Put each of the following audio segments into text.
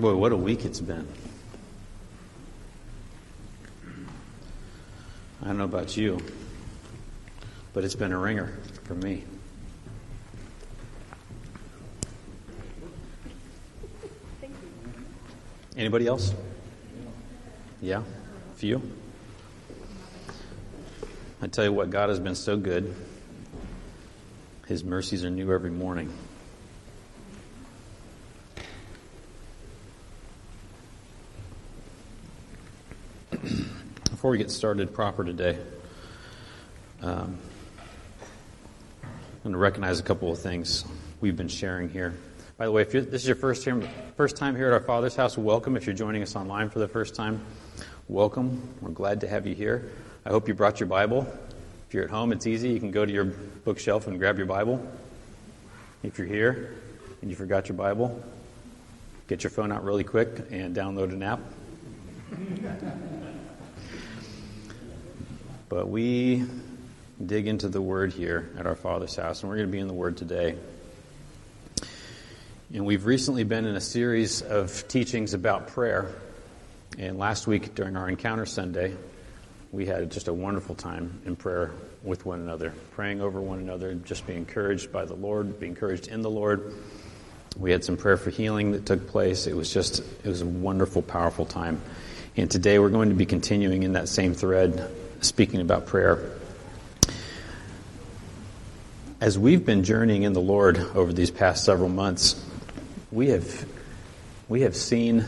Boy, what a week it's been. I don't know about you, but it's been a ringer for me. Thank you. Anybody else? Yeah? A few? I tell you what, God has been so good. His mercies are new every morning. Before we get started proper today, I'm going to recognize a couple of things we've been sharing here. By the way, if this is your first time here at our Father's house, welcome. If you're joining us online for the first time, welcome. We're glad to have you here. I hope you brought your Bible. If you're at home, it's easy. You can go to your bookshelf and grab your Bible. If you're here and you forgot your Bible, get your phone out really quick and download an app. But we dig into the Word here at our Father's house, and we're going to be in the Word today. And we've recently been in a series of teachings about prayer. And last week during our Encounter Sunday, we had just a wonderful time in prayer with one another, praying over one another, just being encouraged by the Lord, being encouraged in the Lord. We had some prayer for healing that took place. It was a wonderful, powerful time. And today we're going to be continuing in that same thread, speaking about prayer. As we've been journeying in the Lord over these past several months, we've seen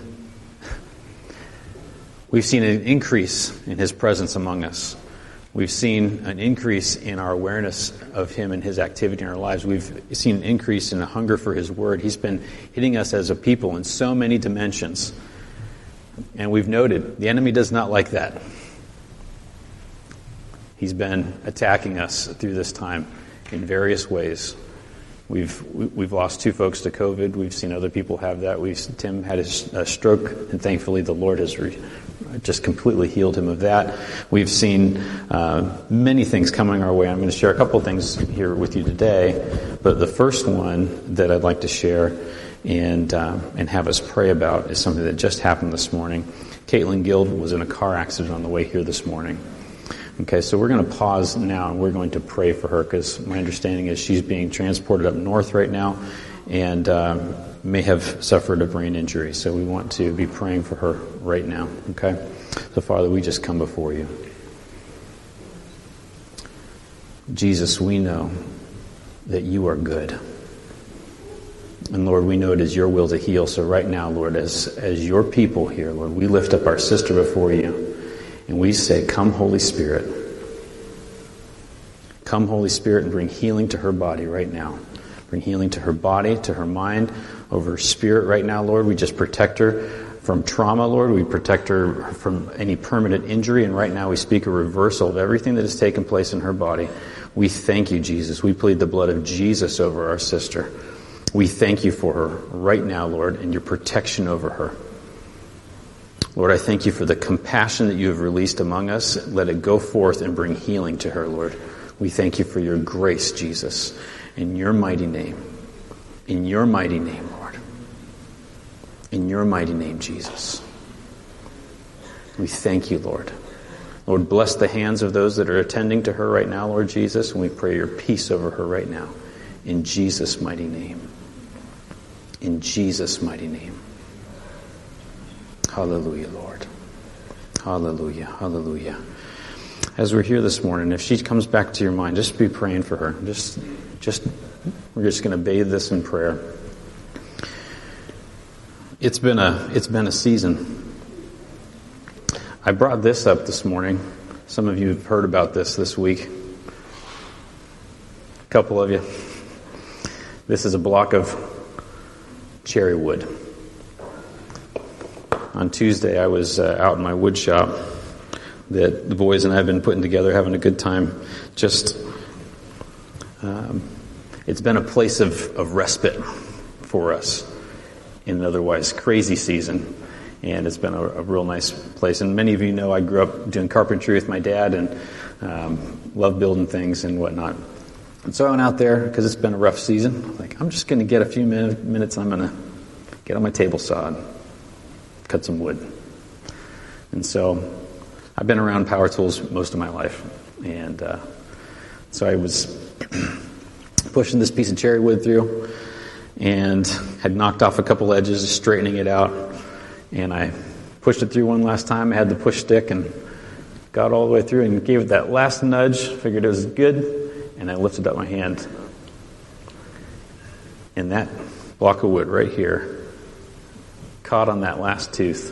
an increase in His presence among us. We've seen an increase in our awareness of Him and His activity in our lives. We've seen an increase in the hunger for His Word. He's been hitting us as a people in so many dimensions. And we've noted the enemy does not like that. He's been attacking us through this time in various ways. We've lost 2 folks to COVID. We've seen other people have that. Tim had a stroke, and thankfully the Lord has just completely healed him of that. We've seen many things coming our way. I'm going to share a couple of things here with you today, but the first one that I'd like to share and have us pray about is something that just happened this morning. Caitlin Guild was in a car accident on the way here this morning. Okay, so we're going to pause now, and we're going to pray for her, because my understanding is she's being transported up north right now and may have suffered a brain injury. So we want to be praying for her right now, okay? So, Father, we just come before you. Jesus, we know that you are good. And, Lord, we know it is your will to heal. So right now, Lord, as your people here, Lord, we lift up our sister before you. And we say, come, Holy Spirit. Come, Holy Spirit, and bring healing to her body right now. Bring healing to her body, to her mind, over her spirit right now, Lord. We just protect her from trauma, Lord. We protect her from any permanent injury. And right now we speak a reversal of everything that has taken place in her body. We thank you, Jesus. We plead the blood of Jesus over our sister. We thank you for her right now, Lord, and your protection over her. Lord, I thank you for the compassion that you have released among us. Let it go forth and bring healing to her, Lord. We thank you for your grace, Jesus, in your mighty name. In your mighty name, Lord. In your mighty name, Jesus. We thank you, Lord. Lord, bless the hands of those that are attending to her right now, Lord Jesus, and we pray your peace over her right now. In Jesus' mighty name. In Jesus' mighty name. Hallelujah, Lord. Hallelujah, hallelujah. As we're here this morning, if she comes back to your mind, just be praying for her. We're just going to bathe this in prayer. It's been a season. I brought this up this morning. Some of you have heard about this week. A couple of you. This is a block of cherry wood. On Tuesday, I was out in my wood shop that the boys and I have been putting together, having a good time. It's been a place of respite for us in an otherwise crazy season, and it's been a real nice place. And many of you know I grew up doing carpentry with my dad and love building things and whatnot. And so I went out there because it's been a rough season. I'm just going to get a few minutes. I'm going to get on my table saw and cut some wood. And so I've been around power tools most of my life. And so I was pushing this piece of cherry wood through and had knocked off a couple edges, straightening it out. And I pushed it through one last time. I had the push stick and got all the way through and gave it that last nudge. Figured it was good. And I lifted up my hand. And that block of wood right here caught on that last tooth.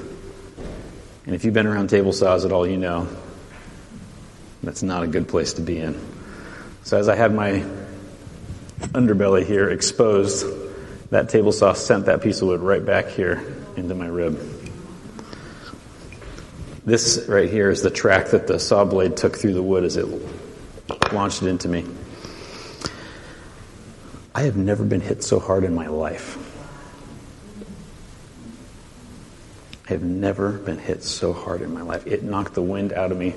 And if you've been around table saws at all, you know that's not a good place to be in. So as I had my underbelly here exposed, that table saw sent that piece of wood right back here into my rib. This right here is the track that the saw blade took through the wood as it launched it into me. I have never been hit so hard in my life. I have never been hit so hard in my life. It knocked the wind out of me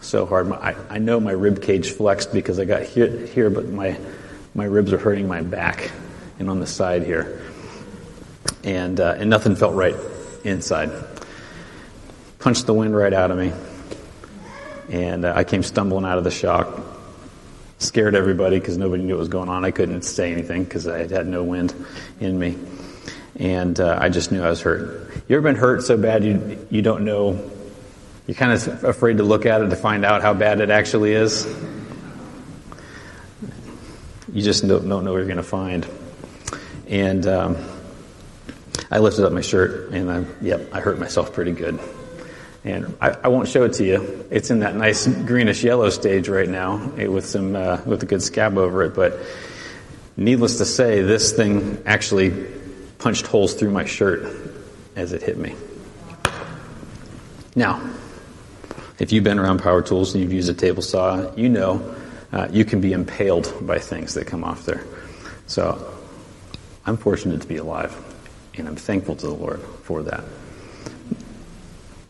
so hard. I know my rib cage flexed because I got hit here, but my ribs are hurting my back and on the side here. And nothing felt right inside. Punched the wind right out of me. And I came stumbling out of the shock. Scared everybody because nobody knew what was going on. I couldn't say anything because I had no wind in me. And I just knew I was hurt. You ever been hurt so bad you don't know? You're kind of afraid to look at it to find out how bad it actually is. You just don't know what you're going to find. And I lifted up my shirt, and I hurt myself pretty good. And I won't show it to you. It's in that nice greenish-yellow stage right now with some with a good scab over it. But needless to say, this thing actually punched holes through my shirt as it hit me. Now, if you've been around power tools and you've used a table saw, you know you can be impaled by things that come off there. So I'm fortunate to be alive, and I'm thankful to the Lord for that.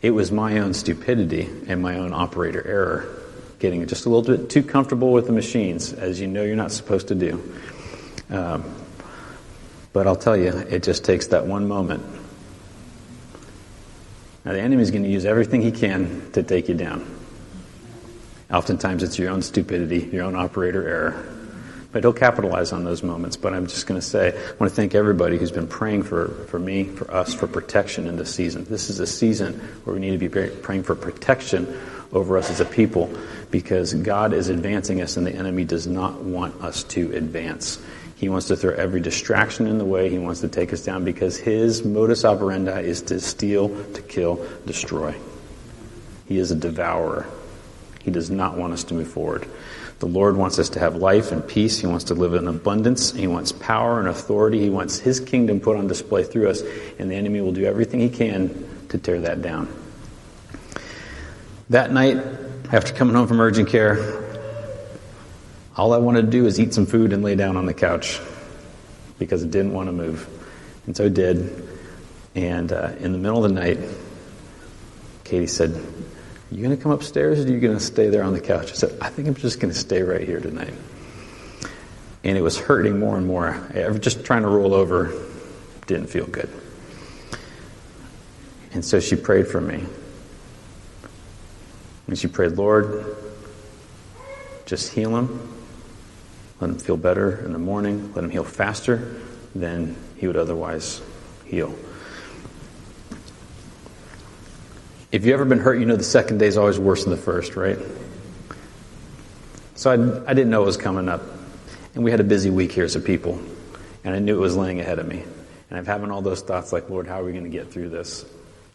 It was my own stupidity and my own operator error, getting just a little bit too comfortable with the machines, as you know you're not supposed to do. But I'll tell you, it just takes that one moment. Now, the enemy's going to use everything he can to take you down. Oftentimes, it's your own stupidity, your own operator error. But he'll capitalize on those moments. But I'm just going to say, I want to thank everybody who's been praying for me, for us, for protection in this season. This is a season where we need to be praying for protection over us as a people, because God is advancing us and the enemy does not want us to advance. He wants to throw every distraction in the way. He wants to take us down because his modus operandi is to steal, to kill, destroy. He is a devourer. He does not want us to move forward. The Lord wants us to have life and peace. He wants to live in abundance. He wants power and authority. He wants his kingdom put on display through us, and the enemy will do everything he can to tear that down. That night, after coming home from urgent care, all I wanted to do was eat some food and lay down on the couch because I didn't want to move. And so I did. And in the middle of the night, Katie said, "Are you going to come upstairs or are you going to stay there on the couch?" I said, "I think I'm just going to stay right here tonight." And it was hurting more and more. I was just trying to roll over. Didn't feel good. And so she prayed for me. And she prayed, "Lord, just heal him. Let him feel better in the morning. Let him heal faster than he would otherwise heal." If you've ever been hurt, you know the second day is always worse than the first, right? So I didn't know it was coming up. And we had a busy week here as a people. And I knew it was laying ahead of me. And I'm having all those thoughts like, "Lord, how are we going to get through this?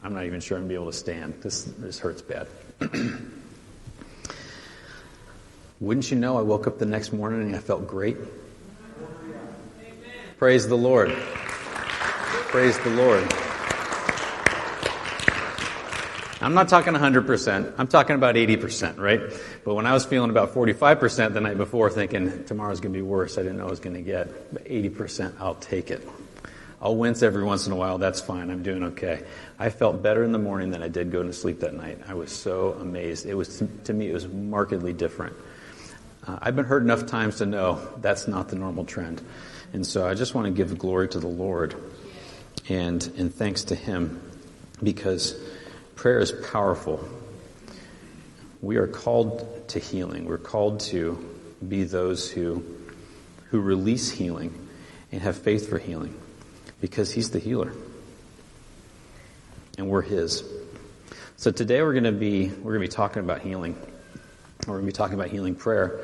I'm not even sure I'm going to be able to stand. This hurts bad." Wouldn't you know, I woke up the next morning and I felt great. Amen. Praise the Lord. Praise the Lord. I'm not talking 100%. I'm talking about 80%, right? But when I was feeling about 45% the night before, thinking tomorrow's going to be worse, I didn't know I was going to get. But 80%, I'll take it. I'll wince every once in a while. That's fine. I'm doing okay. I felt better in the morning than I did going to sleep that night. I was so amazed. It was, to me, it was markedly different. I've been hurt enough times to know that's not the normal trend. And so I just want to give glory to the Lord and thanks to him because prayer is powerful. We are called to healing. We're called to be those who release healing and have faith for healing, because he's the healer and we're his. So today we're going to be talking about healing. We're going to be talking about healing prayer,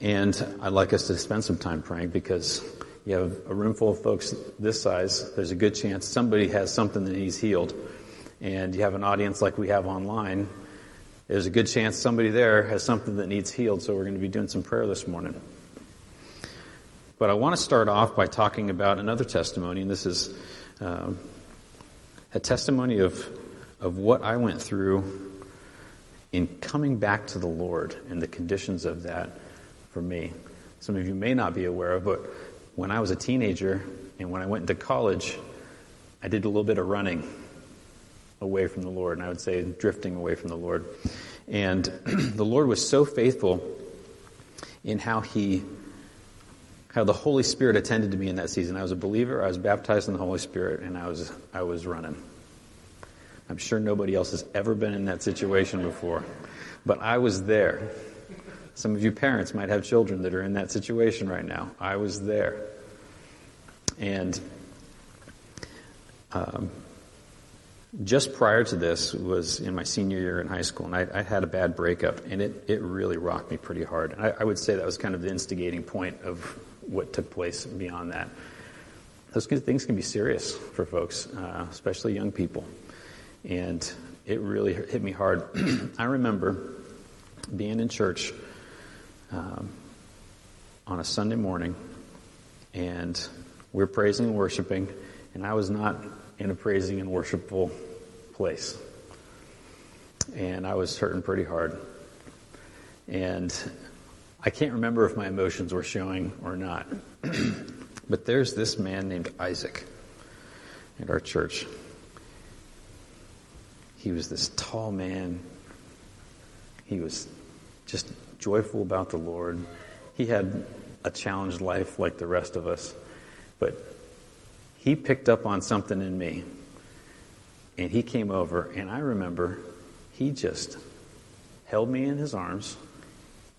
and I'd like us to spend some time praying, because you have a room full of folks this size. There's a good chance somebody has something that needs healed, and you have an audience like we have online. There's a good chance somebody there has something that needs healed, so we're going to be doing some prayer this morning. But I want to start off by talking about another testimony, and this is a testimony of what I went through in coming back to the Lord and the conditions of that for me. Some of you may not be aware of, but when I was a teenager and when I went into college, I did a little bit of running away from the Lord, and I would say drifting away from the Lord. And the Lord was so faithful in how the Holy Spirit attended to me in that season. I was a believer, I was baptized in the Holy Spirit, and I was running. I'm sure nobody else has ever been in that situation before, but I was there. Some of you parents might have children that are in that situation right now. I was there. And just prior to this was in my senior year in high school, and I had a bad breakup, and it really rocked me pretty hard. And I would say that was kind of the instigating point of what took place beyond that. Those things can be serious for folks, especially young people. And it really hit me hard. I remember being in church on a Sunday morning, and we're praising and worshiping, and I was not in a praising and worshipful place. And I was hurting pretty hard. And I can't remember if my emotions were showing or not. But there's this man named Isaac at our church. He was this tall man. He was just joyful about the Lord. He had a challenged life like the rest of us. But he picked up on something in me. And he came over, and I remember he just held me in his arms,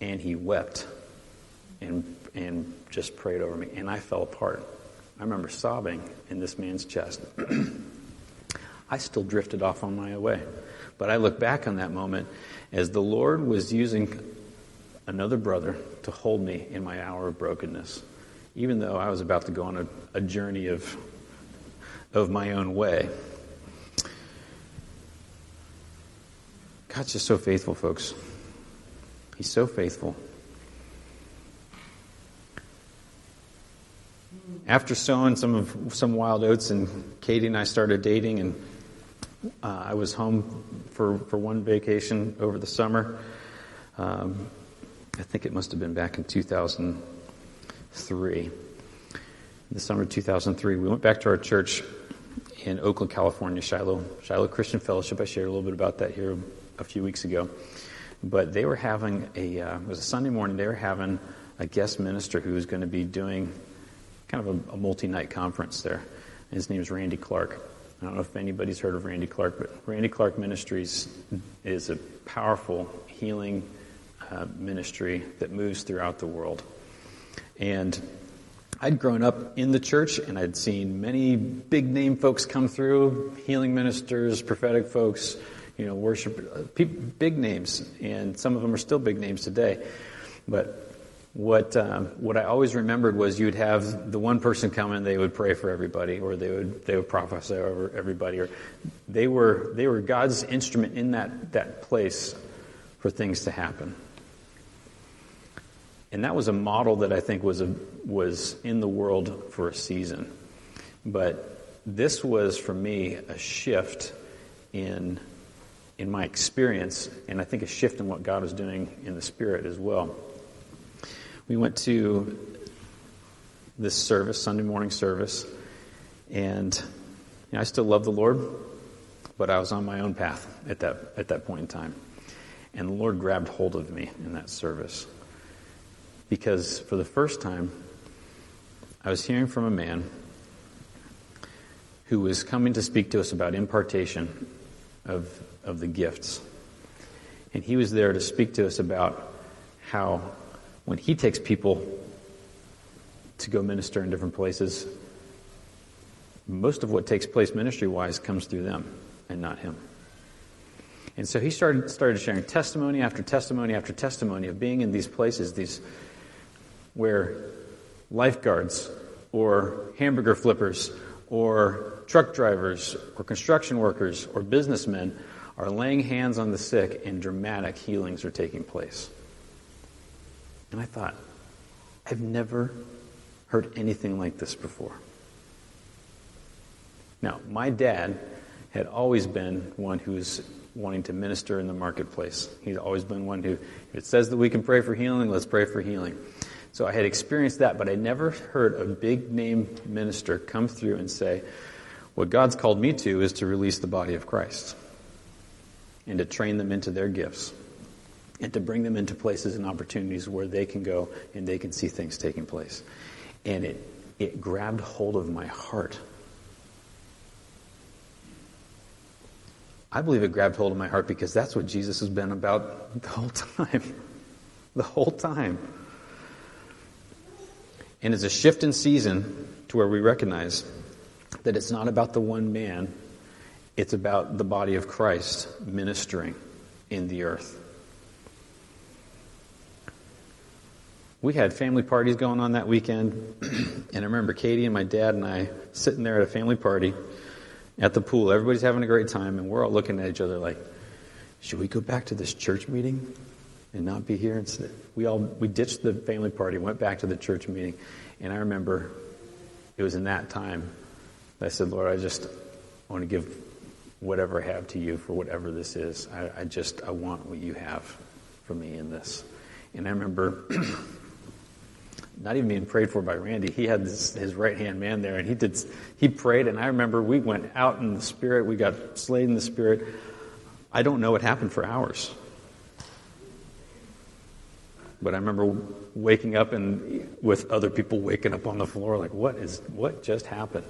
and he wept and just prayed over me. And I fell apart. I remember sobbing in this man's chest. I still drifted off on my way. But I look back on that moment as the Lord was using another brother to hold me in my hour of brokenness, even though I was about to go on a journey of my own way. God's just so faithful, folks. He's so faithful. After sowing some wild oats, and Katie and I started dating, and I was home for one vacation over the summer. I think it must have been back in 2003. The summer of 2003, we went back to our church in Oakland, California, Shiloh Christian Fellowship. I shared a little bit about that here a few weeks ago. But they were having it was a Sunday morning, they were having a guest minister who was going to be doing kind of a multi-night conference there. And his name is Randy Clark. I don't know if anybody's heard of Randy Clark, but Randy Clark Ministries is a powerful healing ministry that moves throughout the world. And I'd grown up in the church, and I'd seen many big-name folks come through, healing ministers, prophetic folks, worship, big names, and some of them are still big names today. But what I always remembered was you'd have the one person come in, they would pray for everybody, or they would prophesy over everybody, or they were God's instrument in that place for things to happen. And that was a model that I think was in the world for a season. But this was for me a shift in my experience, and I think a shift in what God was doing in the Spirit as well. We went to this service, Sunday morning service, and I still love the Lord, but I was on my own path at that point in time. And the Lord grabbed hold of me in that service, because for the first time, I was hearing from a man who is coming to speak to us about impartation of the gifts. And he was there to speak to us about how when he takes people to go minister in different places, most of what takes place ministry-wise comes through them and not him. And so he started sharing testimony after testimony after testimony of being in these places, these where lifeguards or hamburger flippers or truck drivers or construction workers or businessmen are laying hands on the sick and dramatic healings are taking place. And I thought, I've never heard anything like this before. Now, my dad had always been one who's wanting to minister in the marketplace. He's always been one who, if it says that we can pray for healing, let's pray for healing. So I had experienced that, but I never heard a big-name minister come through and say, what God's called me to is to release the body of Christ and to train them into their gifts and to bring them into places and opportunities where they can go and they can see things taking place. And it grabbed hold of my heart. I believe it grabbed hold of my heart because that's what Jesus has been about the whole time. The whole time. And it's a shift in season to where we recognize that it's not about the one man. It's about the body of Christ ministering in the earth. We had family parties going on that weekend. And I remember Katie and my dad and I sitting there at a family party at the pool. Everybody's having a great time, and we're all looking at each other like, should we go back to this church meeting and not be here? And we ditched the family party, went back to the church meeting. And I remember it was in that time that I said, Lord, I just want to give whatever I have to you for whatever this is. I want what you have for me in this. And I remember not even being prayed for by Randy. He had his right-hand man there, and he prayed, and I remember we went out in the Spirit. We got slayed in the Spirit. I don't know what happened for hours. But I remember waking up and with other people waking up on the floor like, what just happened?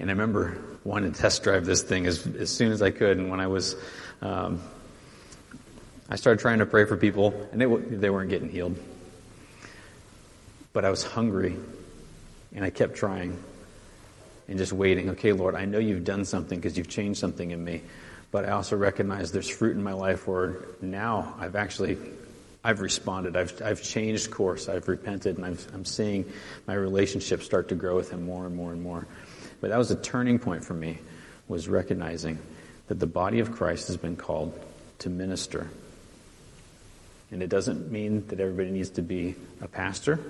And I remember wanting to test drive this thing as soon as I could. And when I was, I started trying to pray for people, and they weren't getting healed. But I was hungry, and I kept trying and just waiting. Okay, Lord, I know you've done something because you've changed something in me. But I also recognize there's fruit in my life where now I've responded. I've changed course. I've repented, and I'm seeing my relationship start to grow with him more and more and more. But that was a turning point for me, was recognizing that the body of Christ has been called to minister. And it doesn't mean that everybody needs to be a pastor.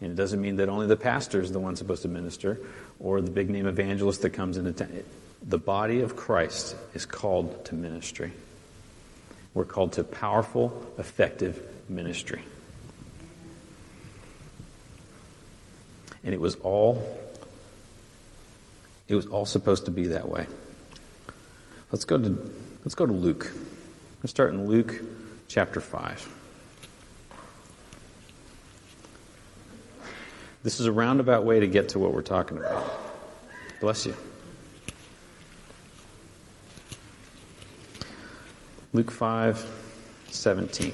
And it doesn't mean that only the pastor is the one supposed to minister or the big-name evangelist that comes into town. The body of Christ is called to ministry. We're called to powerful, effective ministry. And it was all supposed to be that way. Let's go to Luke. Let's start in Luke chapter 5. This is a roundabout way to get to what we're talking about. Bless you. Luke 5:17.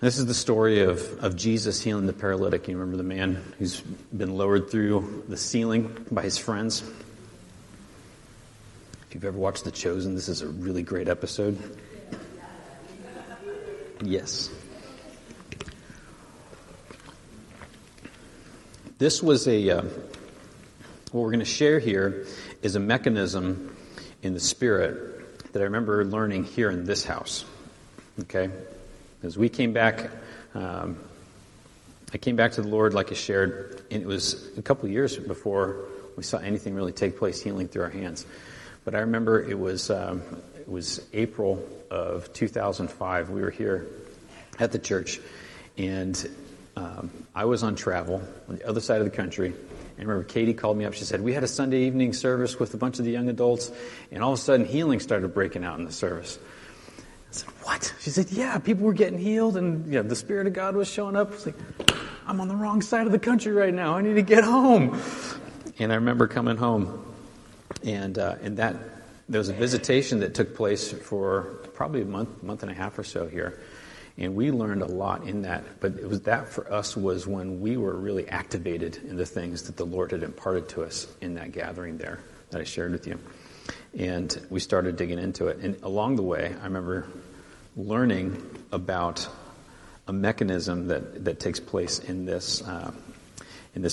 This is the story of Jesus healing the paralytic. You remember the man who's been lowered through the ceiling by his friends? If you've ever watched The Chosen, this is a really great episode. Yes. This was what we're going to share here is a mechanism in the Spirit that I remember learning here in this house. Okay? As we came back, I came back to the Lord like I shared, and it was a couple years before we saw anything really take place healing through our hands. But I remember it was April of 2005. We were here at the church, and I was on travel on the other side of the country. And I remember Katie called me up. She said, we had a Sunday evening service with a bunch of the young adults, and all of a sudden healing started breaking out in the service. I said, what? She said, yeah, people were getting healed, and the Spirit of God was showing up. I was like, I'm on the wrong side of the country right now. I need to get home. And I remember coming home, and that there was a visitation that took place for probably a month and a half or so here. And we learned a lot in that, but it was that for us was when we were really activated in the things that the Lord had imparted to us in that gathering there that I shared with you. And we started digging into it. And along the way, I remember learning about a mechanism that takes place in this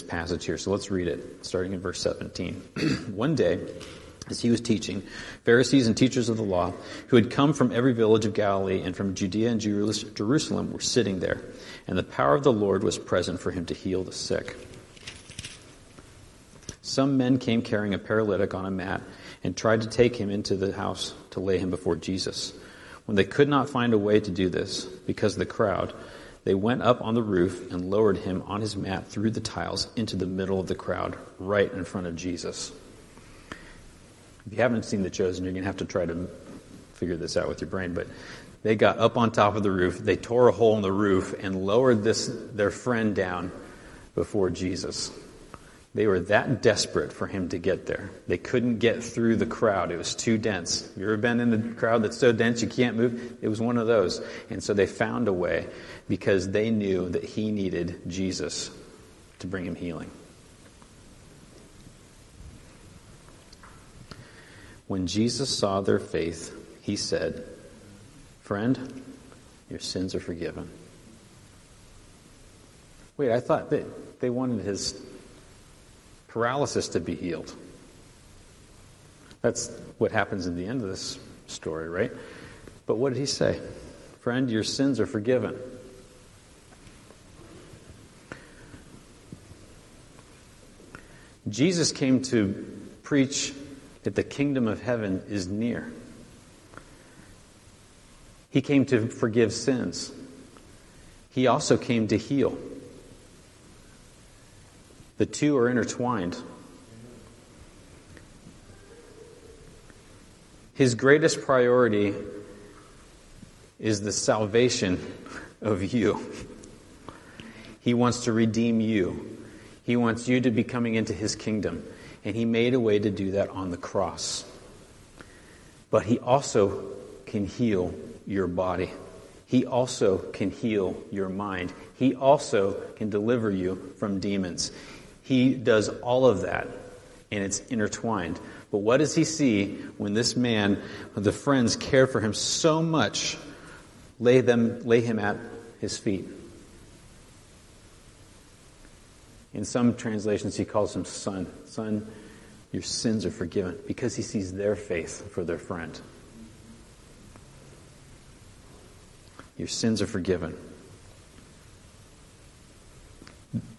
passage here. So let's read it, starting in verse 17. One day, as he was teaching, Pharisees and teachers of the law, who had come from every village of Galilee and from Judea and Jerusalem, were sitting there, and the power of the Lord was present for him to heal the sick. Some men came carrying a paralytic on a mat and tried to take him into the house to lay him before Jesus. When they could not find a way to do this, because of the crowd, they went up on the roof and lowered him on his mat through the tiles into the middle of the crowd, right in front of Jesus. If you haven't seen The Chosen, you're going to have to try to figure this out with your brain, but they got up on top of the roof, they tore a hole in the roof, and lowered their friend down before Jesus. They were that desperate for him to get there. They couldn't get through the crowd. It was too dense. Have you ever been in the crowd that's so dense you can't move? It was one of those. And so they found a way because they knew that he needed Jesus to bring him healing. When Jesus saw their faith, he said, "Friend, your sins are forgiven." Wait, I thought that they wanted his paralysis to be healed. That's what happens at the end of this story, right? But what did he say? "Friend, your sins are forgiven." Jesus came to preach that the kingdom of heaven is near. He came to forgive sins. He also came to heal. The two are intertwined. His greatest priority is the salvation of you. He wants to redeem you. He wants you to be coming into his kingdom. And he made a way to do that on the cross. But he also can heal your body. He also can heal your mind. He also can deliver you from demons. He does all of that, and it's intertwined. But what does he see when this man, when the friends care for him so much, lay him at his feet? In some translations, he calls him son. Son, your sins are forgiven, because he sees their faith for their friend. Your sins are forgiven.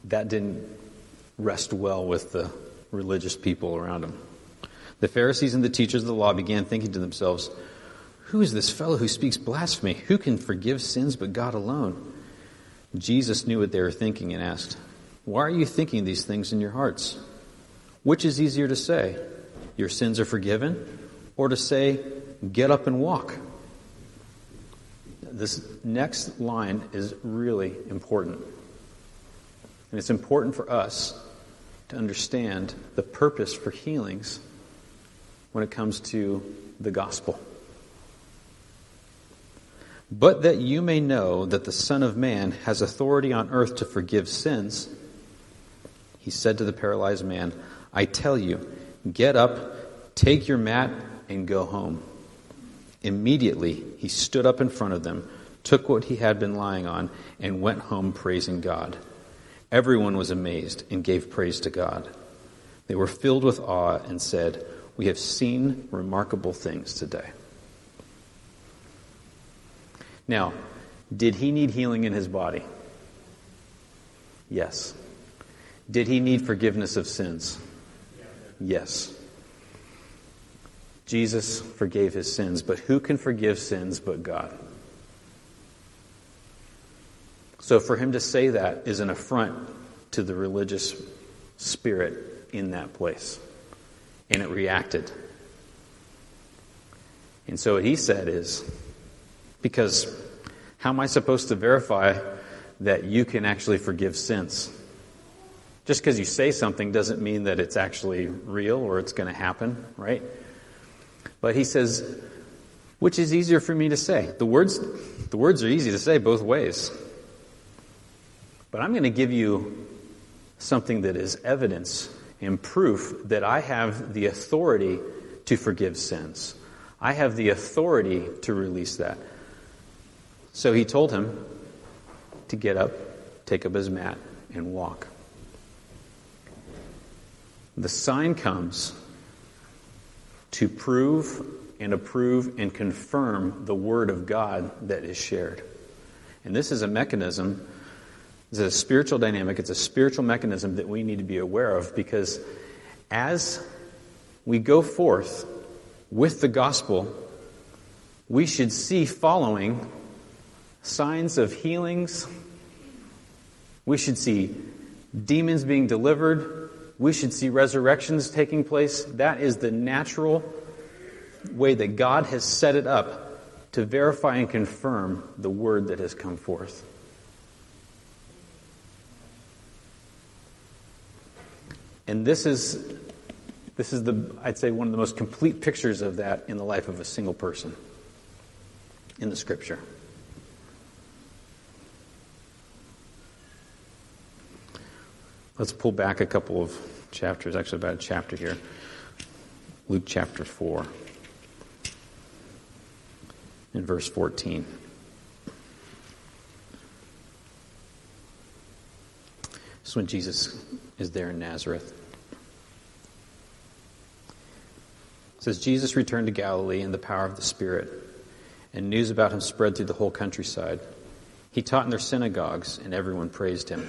That didn't rest well with the religious people around him. The Pharisees and the teachers of the law began thinking to themselves, "Who is this fellow who speaks blasphemy? Who can forgive sins but God alone?" Jesus knew what they were thinking and asked, "Why are you thinking these things in your hearts? Which is easier to say, 'Your sins are forgiven,' or to say, 'Get up and walk'?" This next line is really important. And it's important for us to understand the purpose for healings when it comes to the gospel. "But that you may know that the Son of Man has authority on earth to forgive sins," he said to the paralyzed man, "I tell you, get up, take your mat, and go home." Immediately he stood up in front of them, took what he had been lying on, and went home praising God. Everyone was amazed and gave praise to God. They were filled with awe and said, "We have seen remarkable things today." Now, did he need healing in his body? Yes. Did he need forgiveness of sins? Yes. Jesus forgave his sins, but who can forgive sins but God? So for him to say that is an affront to the religious spirit in that place. And it reacted. And so what he said is, because how am I supposed to verify that you can actually forgive sins. Just because you say something doesn't mean that it's actually real or it's going to happen, right? But he says, which is easier for me to say? The words are easy to say both ways. But I'm going to give you something that is evidence and proof that I have the authority to forgive sins. I have the authority to release that. So he told him to get up, take up his mat, and walk. The sign comes to prove and approve and confirm the word of God that is shared. And this is a mechanism, it's a spiritual dynamic, it's a spiritual mechanism that we need to be aware of, because as we go forth with the gospel, we should see following signs of healings. We should see demons being delivered. We should see resurrections taking place. That is the natural way that God has set it up to verify and confirm the word that has come forth. And this is I'd say one of the most complete pictures of that in the life of a single person in the Scripture. Let's pull back a couple of chapters, actually about a chapter here. Luke chapter 4 and verse 14. This is when Jesus is there in Nazareth. It says, Jesus returned to Galilee in the power of the Spirit, and news about him spread through the whole countryside. He taught in their synagogues, and everyone praised him.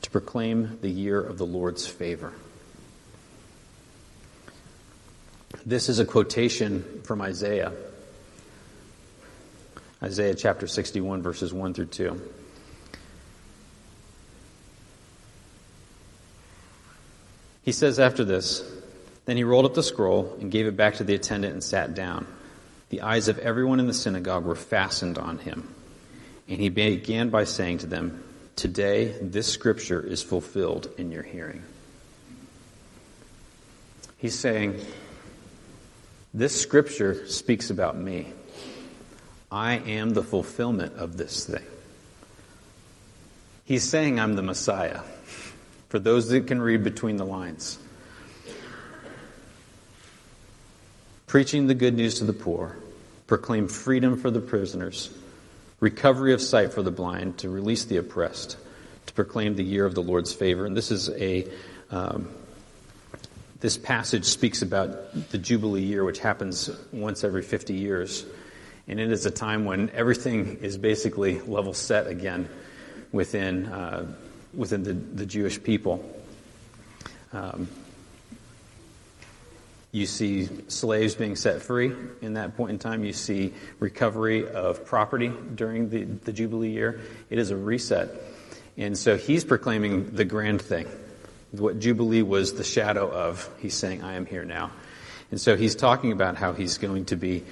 to proclaim the year of the Lord's favor." This is a quotation from Isaiah. Isaiah chapter 61, verses 1 through 2. He says after this, "Then he rolled up the scroll and gave it back to the attendant and sat down. The eyes of everyone in the synagogue were fastened on him. And he began by saying to them, 'Today, this scripture is fulfilled in your hearing.'" He's saying, this scripture speaks about me. I am the fulfillment of this thing. He's saying I'm the Messiah, for those that can read between the lines. Preaching the good news to the poor, proclaim freedom for the prisoners, recovery of sight for the blind, to release the oppressed, to proclaim the year of the Lord's favor. And this is this passage speaks about the Jubilee year, which happens once every 50 years. And it is a time when everything is basically level set again within the Jewish people. You see slaves being set free in that point in time. You see recovery of property during the Jubilee year. It is a reset. And so he's proclaiming the grand thing. What Jubilee was the shadow of, he's saying, I am here now. And so he's talking about how he's going to be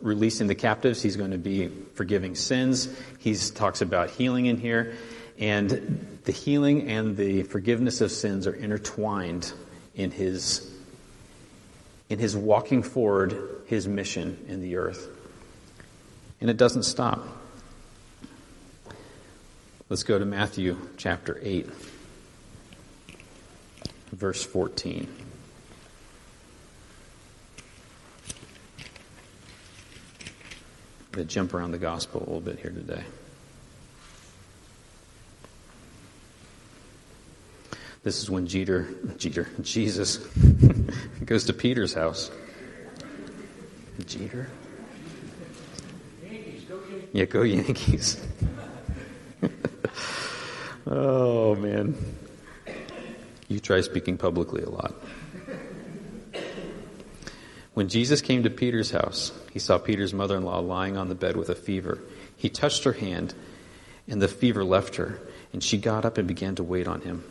releasing the captives. He's going to be forgiving sins. He talks about healing in here. And the healing and the forgiveness of sins are intertwined in his walking forward, his mission in the earth. And it doesn't stop. Let's go to Matthew chapter 8, verse 14. I'm going to jump around the gospel a little bit here today. This is when Jesus goes to Peter's house. Jeter? Yankees, go Yankees. Yeah, go Yankees. Oh, man. You try speaking publicly a lot. When Jesus came to Peter's house, he saw Peter's mother-in-law lying on the bed with a fever. He touched her hand, and the fever left her, and she got up and began to wait on him.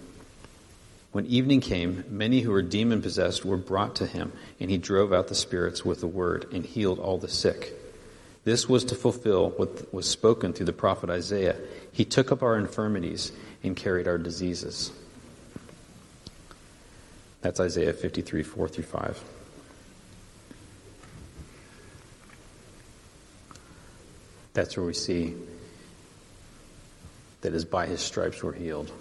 When evening came, many who were demon-possessed were brought to him, and he drove out the spirits with the word and healed all the sick. This was to fulfill what was spoken through the prophet Isaiah. He took up our infirmities and carried our diseases. That's Isaiah 53, 4 through 5. That's where we see that is by his stripes we're healed.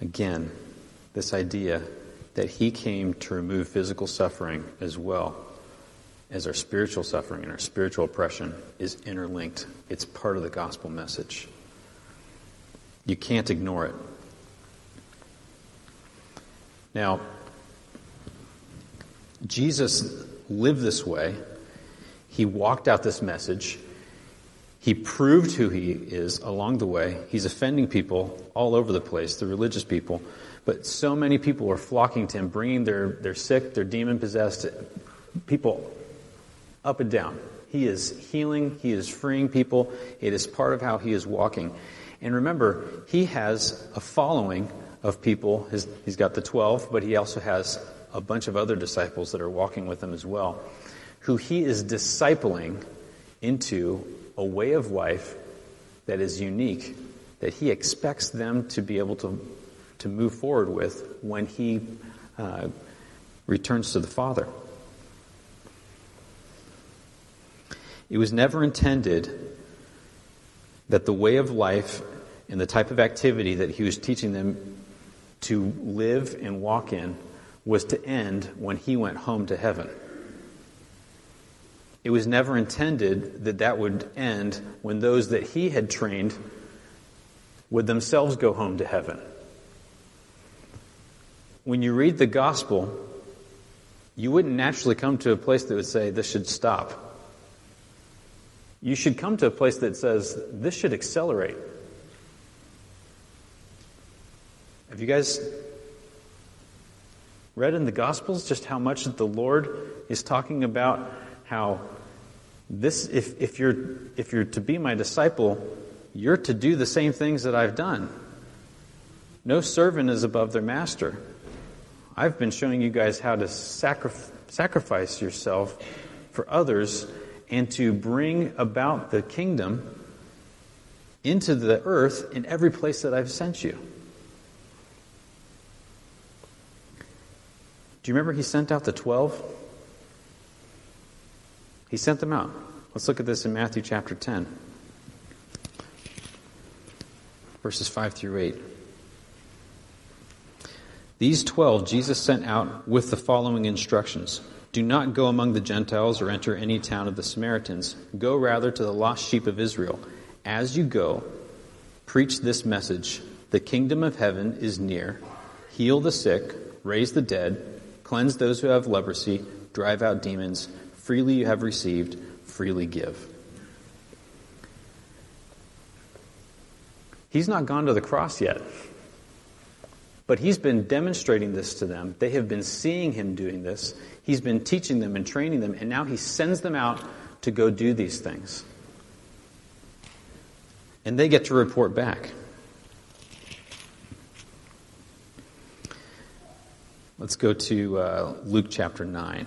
Again, this idea that he came to remove physical suffering as well as our spiritual suffering and our spiritual oppression is interlinked. It's part of the gospel message. You can't ignore it. Now, Jesus lived this way. He walked out this message. He proved who he is along the way. He's offending people all over the place, the religious people. But so many people are flocking to him, bringing their sick, their demon-possessed people up and down. He is healing. He is freeing people. It is part of how he is walking. And remember, he has a following of people. He's got the 12, but he also has a bunch of other disciples that are walking with him as well, who he is discipling into a way of life that is unique, that he expects them to be able to move forward with when he returns to the Father. It was never intended that the way of life and the type of activity that he was teaching them to live and walk in was to end when he went home to heaven. It was never intended that that would end when those that he had trained would themselves go home to heaven. When you read the gospel, you wouldn't naturally come to a place that would say, this should stop. You should come to a place that says, this should accelerate. Have you guys read in the Gospels just how much the Lord is talking about how this, if you're to be my disciple, you're to do the same things that I've done. No servant is above their master. I've been showing you guys how to sacrifice yourself for others and to bring about the kingdom into the earth in every place that I've sent you. Do you remember he sent out the 12? He sent them out. Let's look at this in Matthew chapter 10, verses 5 through 8. These 12 Jesus sent out with the following instructions. Do not go among the Gentiles or enter any town of the Samaritans. Go rather to the lost sheep of Israel. As you go, preach this message. The kingdom of heaven is near. Heal the sick, raise the dead, cleanse those who have leprosy, drive out demons. Freely you have received, freely give. He's not gone to the cross yet, but he's been demonstrating this to them. They have been seeing him doing this. He's been teaching them and training them, and now he sends them out to go do these things. And they get to report back. Let's go to Luke chapter 9.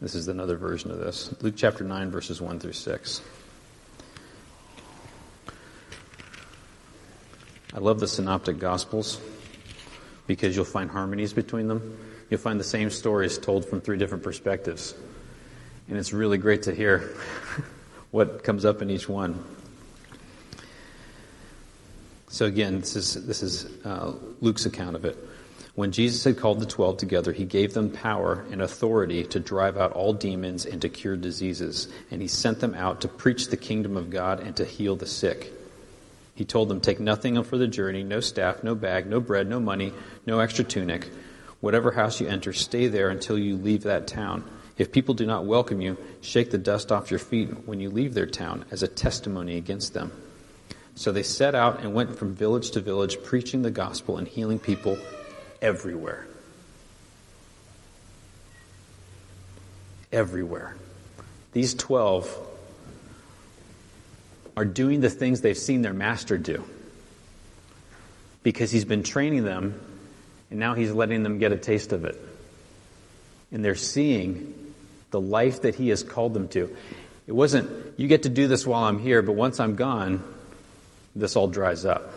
This is another version of this. Luke chapter 9, verses 1 through 6. I love the synoptic gospels because you'll find harmonies between them. You'll find the same stories told from three different perspectives. And it's really great to hear what comes up in each one. So again, this is Luke's account of it. When Jesus had called the 12 together, he gave them power and authority to drive out all demons and to cure diseases. And he sent them out to preach the kingdom of God and to heal the sick. He told them, take nothing for the journey, no staff, no bag, no bread, no money, no extra tunic. Whatever house you enter, stay there until you leave that town. If people do not welcome you, shake the dust off your feet when you leave their town as a testimony against them." So they set out and went from village to village, preaching the gospel and healing people everywhere. Everywhere. These 12 are doing the things they've seen their master do, because he's been training them, and now he's letting them get a taste of it. And they're seeing the life that he has called them to. It wasn't, you get to do this while I'm here, but once I'm gone, this all dries up.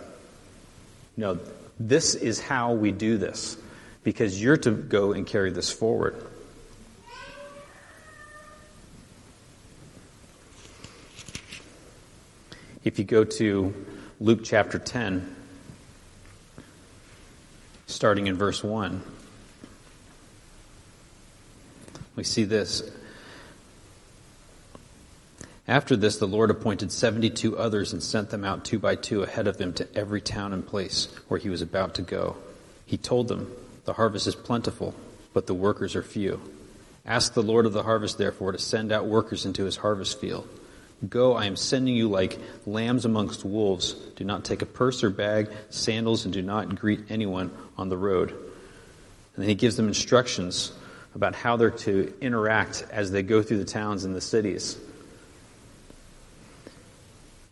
No, this is how we do this, because you're to go and carry this forward. If you go to Luke chapter 10, starting in verse 1, we see this. "After this, the Lord appointed 72 others and sent them out 2 by 2 ahead of him to every town and place where he was about to go. He told them, 'The harvest is plentiful, but the workers are few. Ask the Lord of the harvest, therefore, to send out workers into his harvest field. Go, I am sending you like lambs amongst wolves. Do not take a purse or bag, sandals, and do not greet anyone on the road.'" And then he gives them instructions about how they're to interact as they go through the towns and the cities.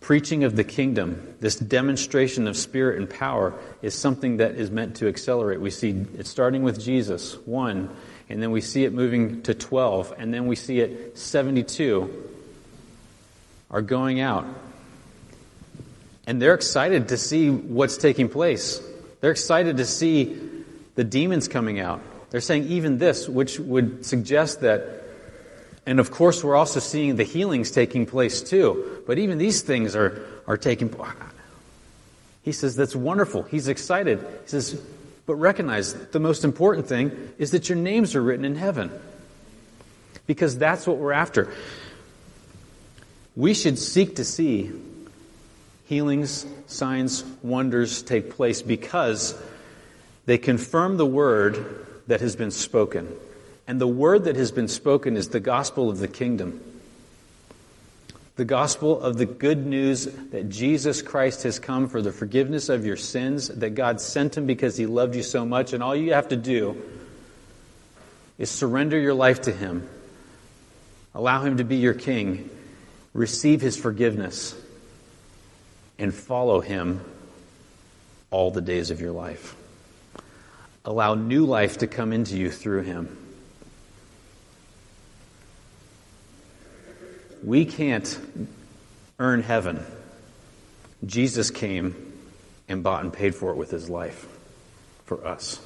preaching of the kingdom, this demonstration of spirit and power, is something that is meant to accelerate. We see it starting with Jesus, 1, and then we see it moving to 12, and then we see it 72 are going out. And they're excited to see what's taking place. They're excited to see the demons coming out. They're saying even this, which would suggest that, and of course we're also seeing the healings taking place too, but even these things are taking place. He says, that's wonderful. He's excited. He says, but recognize the most important thing is that your names are written in heaven, because that's what we're after. We should seek to see healings, signs, wonders take place, because they confirm the word that has been spoken. And the word that has been spoken is the gospel of the kingdom. The gospel of the good news that Jesus Christ has come for the forgiveness of your sins, that God sent him because he loved you so much, and all you have to do is surrender your life to him, allow him to be your king, receive his forgiveness, and follow him all the days of your life. Allow new life to come into you through him. We can't earn heaven. Jesus came and bought and paid for it with his life for us.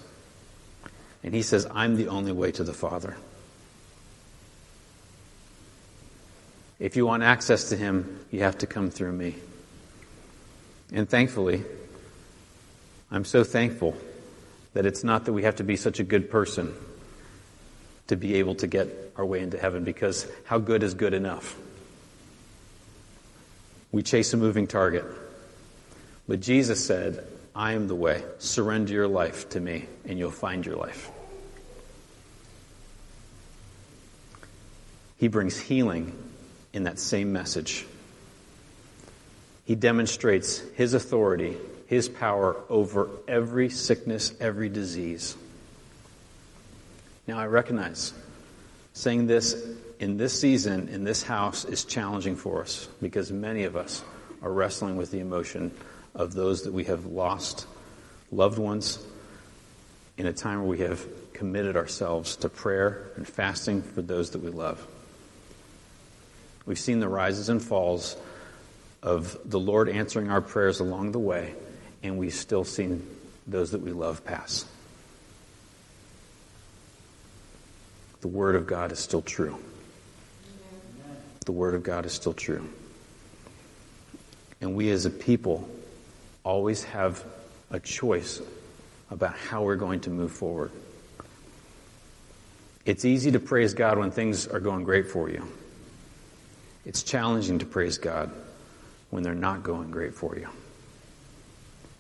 And he says, I'm the only way to the Father. If you want access to him, you have to come through me. And thankfully, I'm so thankful that it's not that we have to be such a good person to be able to get our way into heaven, because how good is good enough? We chase a moving target. But Jesus said, I am the way. Surrender your life to me, and you'll find your life. He brings healing in that same message. He demonstrates his authority, his power over every sickness, every disease. Now, I recognize saying this in this season, in this house, is challenging for us, because many of us are wrestling with the emotion of those that we have lost, loved ones, in a time where we have committed ourselves to prayer and fasting for those that we love. We've seen the rises and falls of the Lord answering our prayers along the way, and we've still seen those that we love pass. the Word of God is still true. The Word of God is still true. And we as a people always have a choice about how we're going to move forward. It's easy to praise God when things are going great for you. It's challenging to praise God when they're not going great for you.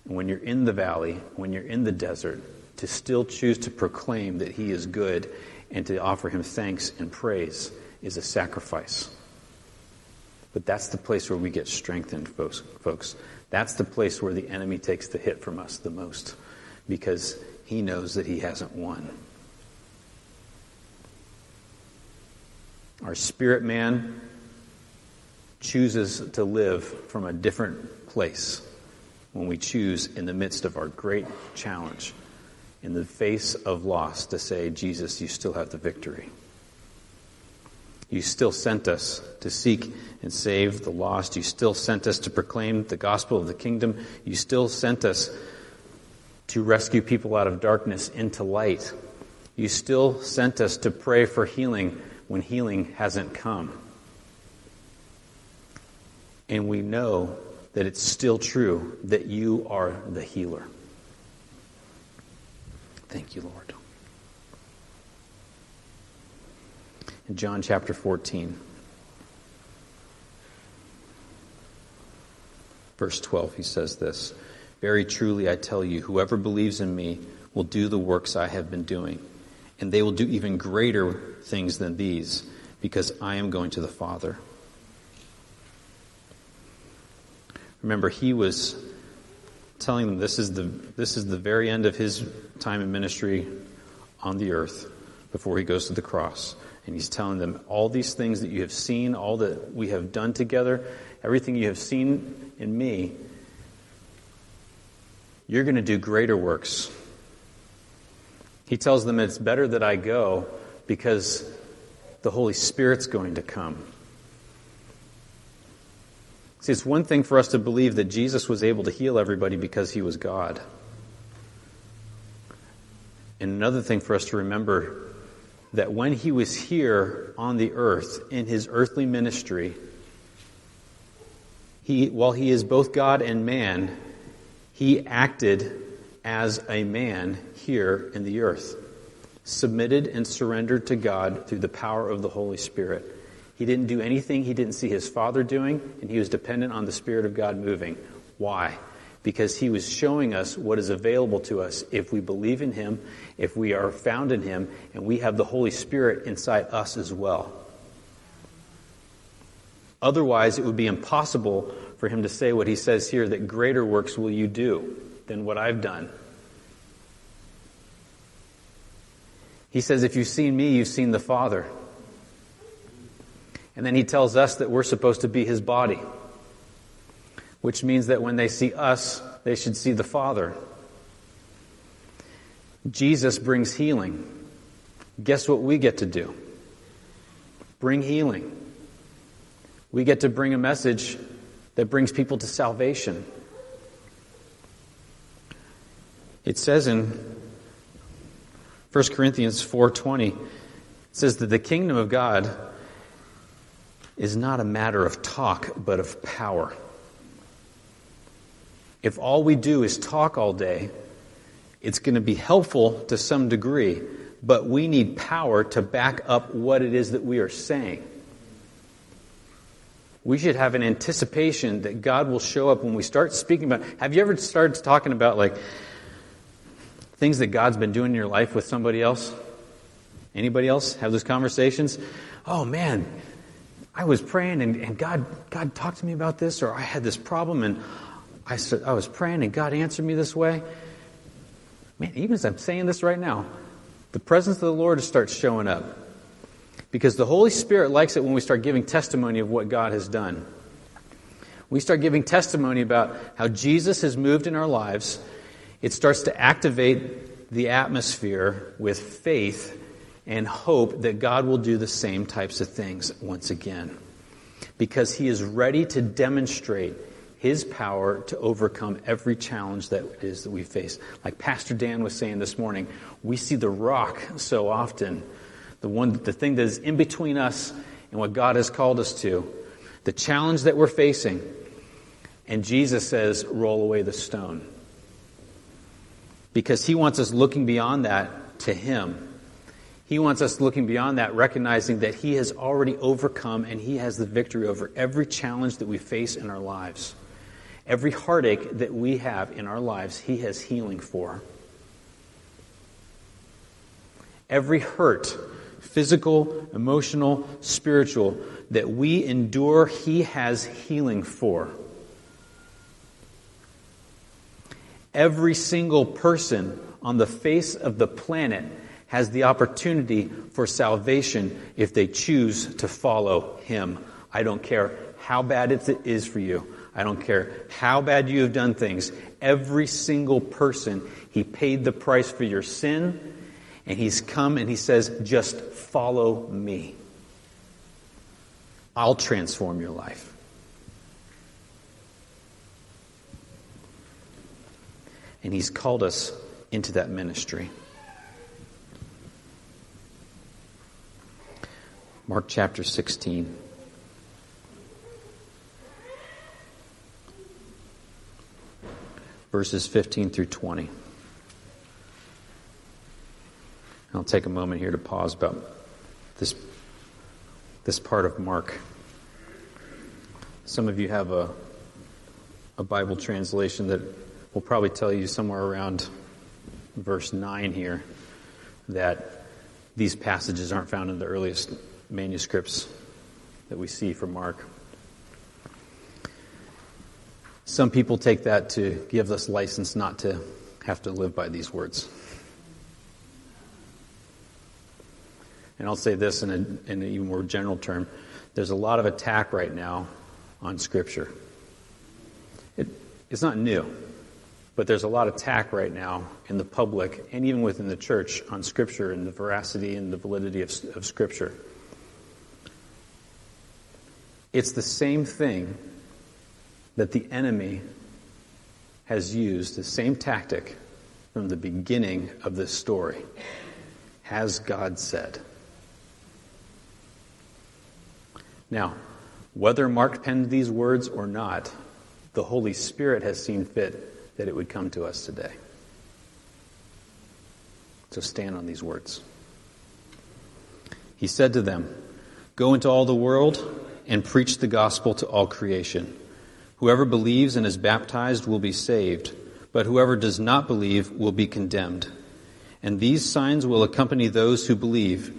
When you're in the valley, when you're in the desert, to still choose to proclaim that He is good and to offer Him thanks and praise is a sacrifice. But that's the place where we get strengthened, folks. That's the place where the enemy takes the hit from us the most, because he knows that he hasn't won. Our spirit man chooses to live from a different place when we choose, in the midst of our great challenge, in the face of loss, to say, Jesus, you still have the victory. You still sent us to seek and save the lost. You still sent us to proclaim the gospel of the kingdom. You still sent us to rescue people out of darkness into light. You still sent us to pray for healing when healing hasn't come. And we know that it's still true that you are the healer. Thank you, Lord. In John chapter 14, verse 12, he says this, "Very truly I tell you, whoever believes in me will do the works I have been doing, and they will do even greater things than these, because I am going to the Father." Remember, he was telling them this is the very end of his time in ministry on the earth before he goes to the cross. And he's telling them, all these things that you have seen, all that we have done together, everything you have seen in me, you're going to do greater works. He tells them it's better that I go because the Holy Spirit's going to come. See, it's one thing for us to believe that Jesus was able to heal everybody because he was God. And another thing for us to remember that when he was here on the earth, in his earthly ministry, while he is both God and man, he acted as a man here in the earth, submitted and surrendered to God through the power of the Holy Spirit. He didn't do anything he didn't see his Father doing, and he was dependent on the Spirit of God moving. Why? Because he was showing us what is available to us if we believe in him, if we are found in him, and we have the Holy Spirit inside us as well. Otherwise, it would be impossible for him to say what he says here, that greater works will you do than what I've done. He says, if you've seen me, you've seen the Father. And then he tells us that we're supposed to be his body, which means that when they see us, they should see the Father. Jesus brings healing. Guess what we get to do? Bring healing. We get to bring a message that brings people to salvation. It says in 1 Corinthians 4:20, it says that the kingdom of God is not a matter of talk, but of power. If all we do is talk all day, it's going to be helpful to some degree, but we need power to back up what it is that we are saying. We should have an anticipation that God will show up when we start speaking about. Have you ever started talking about like things that God's been doing in your life with somebody else? Anybody else have those conversations? Oh man, I was praying and God talked to me about this, or I had this problem and I said, I was praying and God answered me this way. Man, even as I'm saying this right now, the presence of the Lord starts showing up. Because the Holy Spirit likes it when we start giving testimony of what God has done. We start giving testimony about how Jesus has moved in our lives. It starts to activate the atmosphere with faith and hope that God will do the same types of things once again. Because he is ready to demonstrate his power to overcome every challenge that is that we face. Like Pastor Dan was saying this morning, we see the rock so often, the thing that is in between us and what God has called us to, the challenge that we're facing. And Jesus says, roll away the stone. Because he wants us looking beyond that to him. He wants us looking beyond that, recognizing that he has already overcome and he has the victory over every challenge that we face in our lives. Every heartache that we have in our lives, he has healing for. Every hurt, physical, emotional, spiritual, that we endure, he has healing for. Every single person on the face of the planet has the opportunity for salvation if they choose to follow him. I don't care how bad it is for you. I don't care how bad you have done things. Every single person, he paid the price for your sin, and he's come and he says, just follow me. I'll transform your life. And he's called us into that ministry. Mark chapter 16. Verses 15 through 20. I'll take a moment here to pause about this part of Mark. Some of you have a Bible translation that will probably tell you somewhere around verse 9 here that these passages aren't found in the earliest manuscripts that we see from Mark. Some people take that to give us license not to have to live by these words. And I'll say this in an even more general term. There's a lot of attack right now on Scripture. It's not new, but there's a lot of attack right now in the public and even within the church on Scripture and the veracity and the validity of Scripture. It's the same thing that the enemy has used, the same tactic from the beginning of this story. Has God said? Now, whether Mark penned these words or not, the Holy Spirit has seen fit that it would come to us today. So stand on these words. He said to them, "Go into all the world and preach the gospel to all creation. Whoever believes and is baptized will be saved, but whoever does not believe will be condemned. And these signs will accompany those who believe.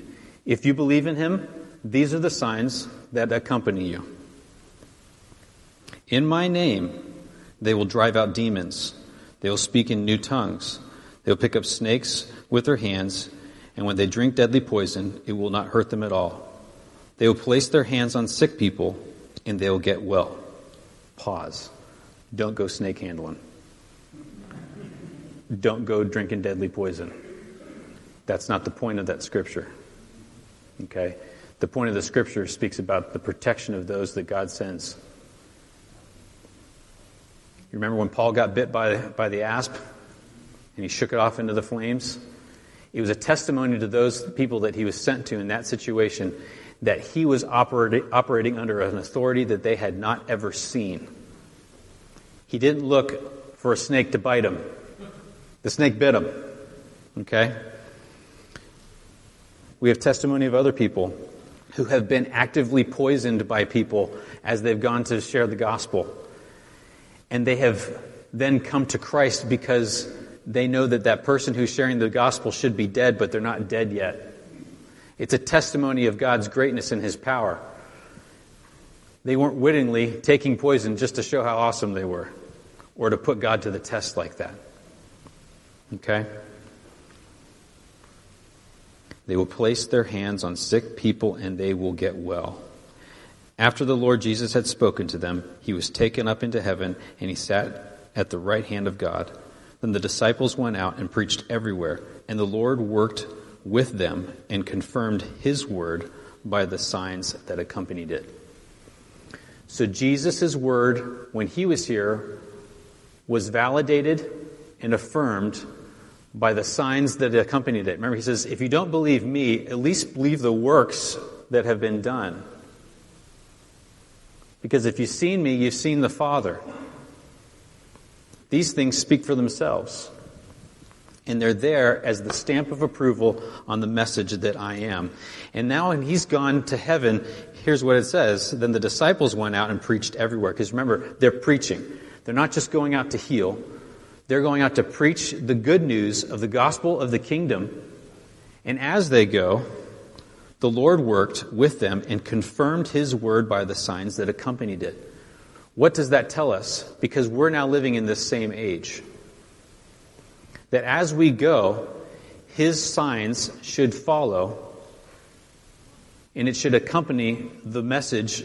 If you believe in him, these are the signs that accompany you. In my name, they will drive out demons. They will speak in new tongues. They will pick up snakes with their hands, and when they drink deadly poison, it will not hurt them at all. They will place their hands on sick people, and they will get well." Pause. Don't go snake handling. Don't go drinking deadly poison. That's not the point of that scripture. Okay? The point of the scripture speaks about the protection of those that God sends. You remember when Paul got bit by the asp and he shook it off into the flames? It was a testimony to those people that he was sent to in that situation that he was operating under an authority that they had not ever seen. He didn't look for a snake to bite him. The snake bit him. Okay? We have testimony of other people who have been actively poisoned by people as they've gone to share the gospel. And they have then come to Christ because they know that that person who's sharing the gospel should be dead, but they're not dead yet. It's a testimony of God's greatness and his power. They weren't wittingly taking poison just to show how awesome they were or to put God to the test like that. Okay? They will place their hands on sick people and they will get well. After the Lord Jesus had spoken to them, he was taken up into heaven and he sat at the right hand of God. Then the disciples went out and preached everywhere, and the Lord worked with them and confirmed his word by the signs that accompanied it. So Jesus' word, when he was here, was validated and affirmed by the signs that accompanied it. Remember, he says, if you don't believe me, at least believe the works that have been done. Because if you've seen me, you've seen the Father. These things speak for themselves. And they're there as the stamp of approval on the message that I am. And now when he's gone to heaven, here's what it says. Then the disciples went out and preached everywhere. Because remember, they're preaching. They're not just going out to heal. They're going out to preach the good news of the gospel of the kingdom. And as they go, the Lord worked with them and confirmed his word by the signs that accompanied it. What does that tell us? Because we're now living in this same age. That as we go, his signs should follow, and it should accompany the message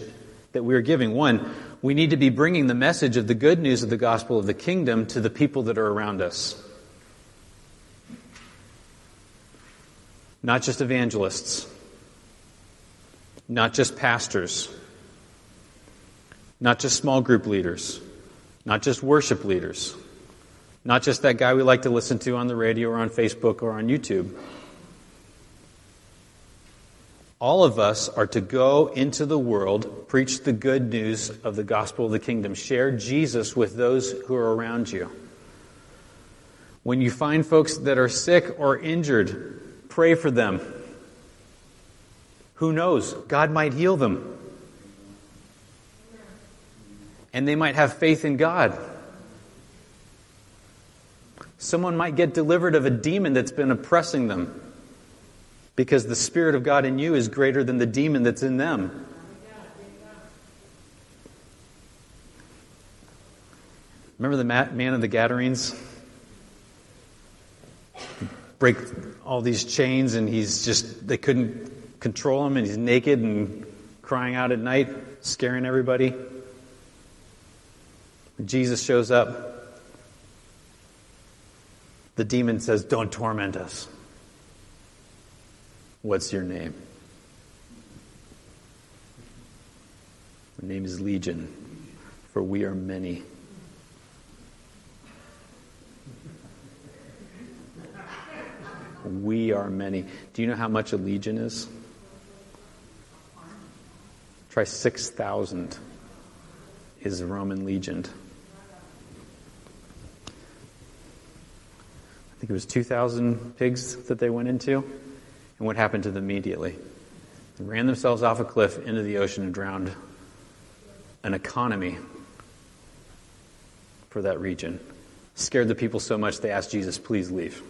that we're giving. One, we need to be bringing the message of the good news of the gospel of the kingdom to the people that are around us. Not just evangelists. Not just pastors, not just small group leaders, not just worship leaders, not just that guy we like to listen to on the radio or on Facebook or on YouTube. All of us are to go into the world, preach the good news of the gospel of the kingdom, share Jesus with those who are around you. When you find folks that are sick or injured, pray for them. Who knows? God might heal them. And they might have faith in God. Someone might get delivered of a demon that's been oppressing them. Because the Spirit of God in you is greater than the demon that's in them. Remember the man of the Gadarenes? Break all these chains and he's just, they couldn't control him, and he's naked and crying out at night, scaring everybody. Jesus shows up. The demon says, "Don't torment us. What's your name?" "My name is Legion, for we are many." We are many. Do you know how much a legion is? Try 6,000 is a Roman legion. I think it was 2,000 pigs that they went into. And what happened to them immediately? They ran themselves off a cliff into the ocean and drowned. An economy for that region. Scared the people so much they asked Jesus, "Please leave.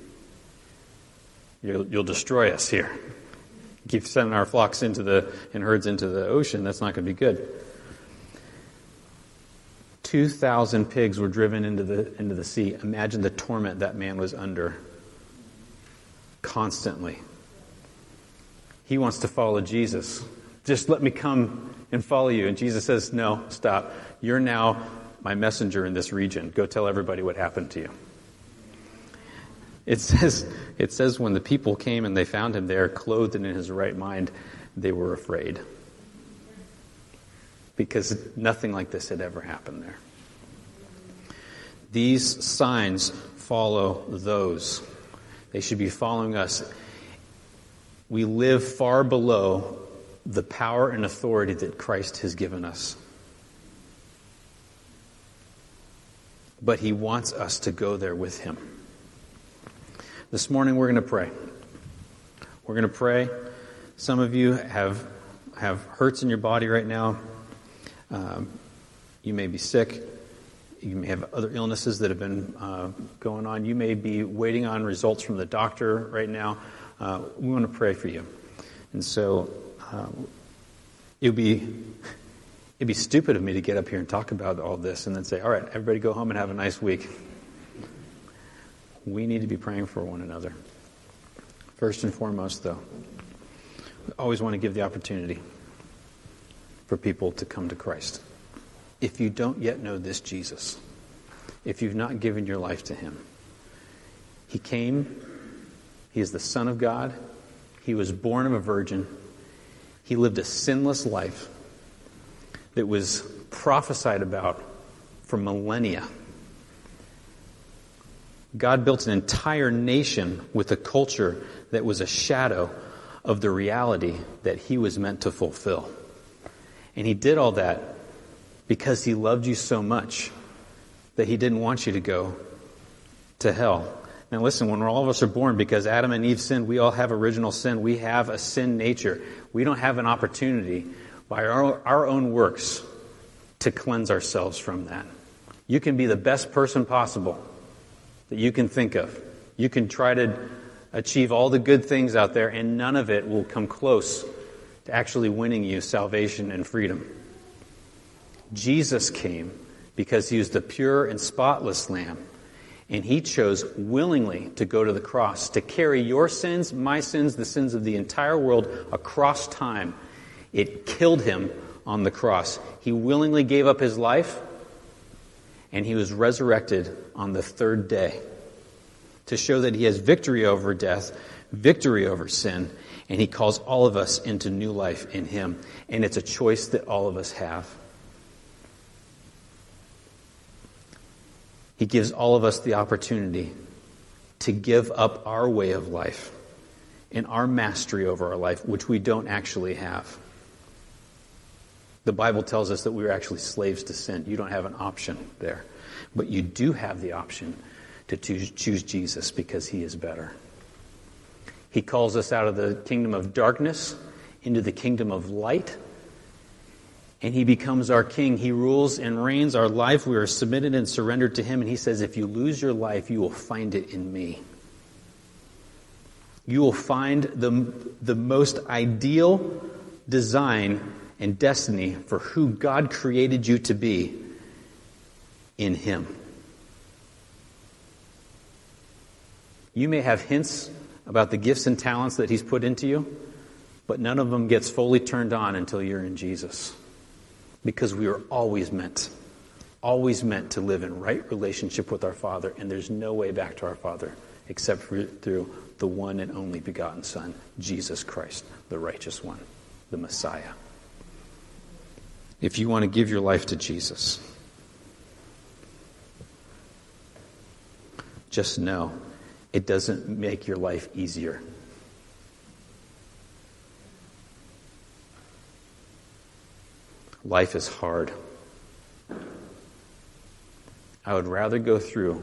You'll destroy us here. Keep sending our flocks and herds into the ocean. That's not going to be good." 2,000 pigs were driven into the sea. Imagine the torment that man was under constantly. He wants to follow Jesus. "Just let me come and follow you." And Jesus says, "No, stop. You're now my messenger in this region. Go tell everybody what happened to you." It says when the people came and they found him there, clothed and in his right mind, they were afraid. Because nothing like this had ever happened there. These signs follow those. They should be following us. We live far below the power and authority that Christ has given us. But he wants us to go there with him. This morning we're going to pray. We're going to pray. Some of you have hurts in your body right now. You may be sick. You may have other illnesses that have been going on. You may be waiting on results from the doctor right now. We want to pray for you. And so it'd be stupid of me to get up here and talk about all this and then say, "All right, everybody go home and have a nice week." We need to be praying for one another. First and foremost, though, we always want to give the opportunity for people to come to Christ. If you don't yet know this Jesus, if you've not given your life to him, he came, he is the Son of God, he was born of a virgin, he lived a sinless life that was prophesied about for millennia. God built an entire nation with a culture that was a shadow of the reality that he was meant to fulfill. And he did all that because he loved you so much that he didn't want you to go to hell. Now listen, when all of us are born, because Adam and Eve sinned, we all have original sin. We have a sin nature. We don't have an opportunity by our own works to cleanse ourselves from that. You can be the best person possible that you can think of. You can try to achieve all the good things out there, and none of it will come close to actually winning you salvation and freedom. Jesus came because he was the pure and spotless Lamb, and he chose willingly to go to the cross, to carry your sins, my sins, the sins of the entire world across time. It killed him on the cross. He willingly gave up his life, and he was resurrected on the third day to show that he has victory over death, victory over sin, and he calls all of us into new life in him. And it's a choice that all of us have. He gives all of us the opportunity to give up our way of life and our mastery over our life, which we don't actually have. The Bible tells us that we are actually slaves to sin. You don't have an option there. But you do have the option to choose Jesus because he is better. He calls us out of the kingdom of darkness into the kingdom of light. And he becomes our king. He rules and reigns our life. We are submitted and surrendered to him. And he says, if you lose your life, you will find it in me. You will find the most ideal design and destiny for who God created you to be in him. You may have hints about the gifts and talents that he's put into you, but none of them gets fully turned on until you're in Jesus. Because we were always meant to live in right relationship with our Father, and there's no way back to our Father except through the one and only begotten Son, Jesus Christ, the righteous one, the Messiah. If you want to give your life to Jesus, just know it doesn't make your life easier. Life is hard. I would rather go through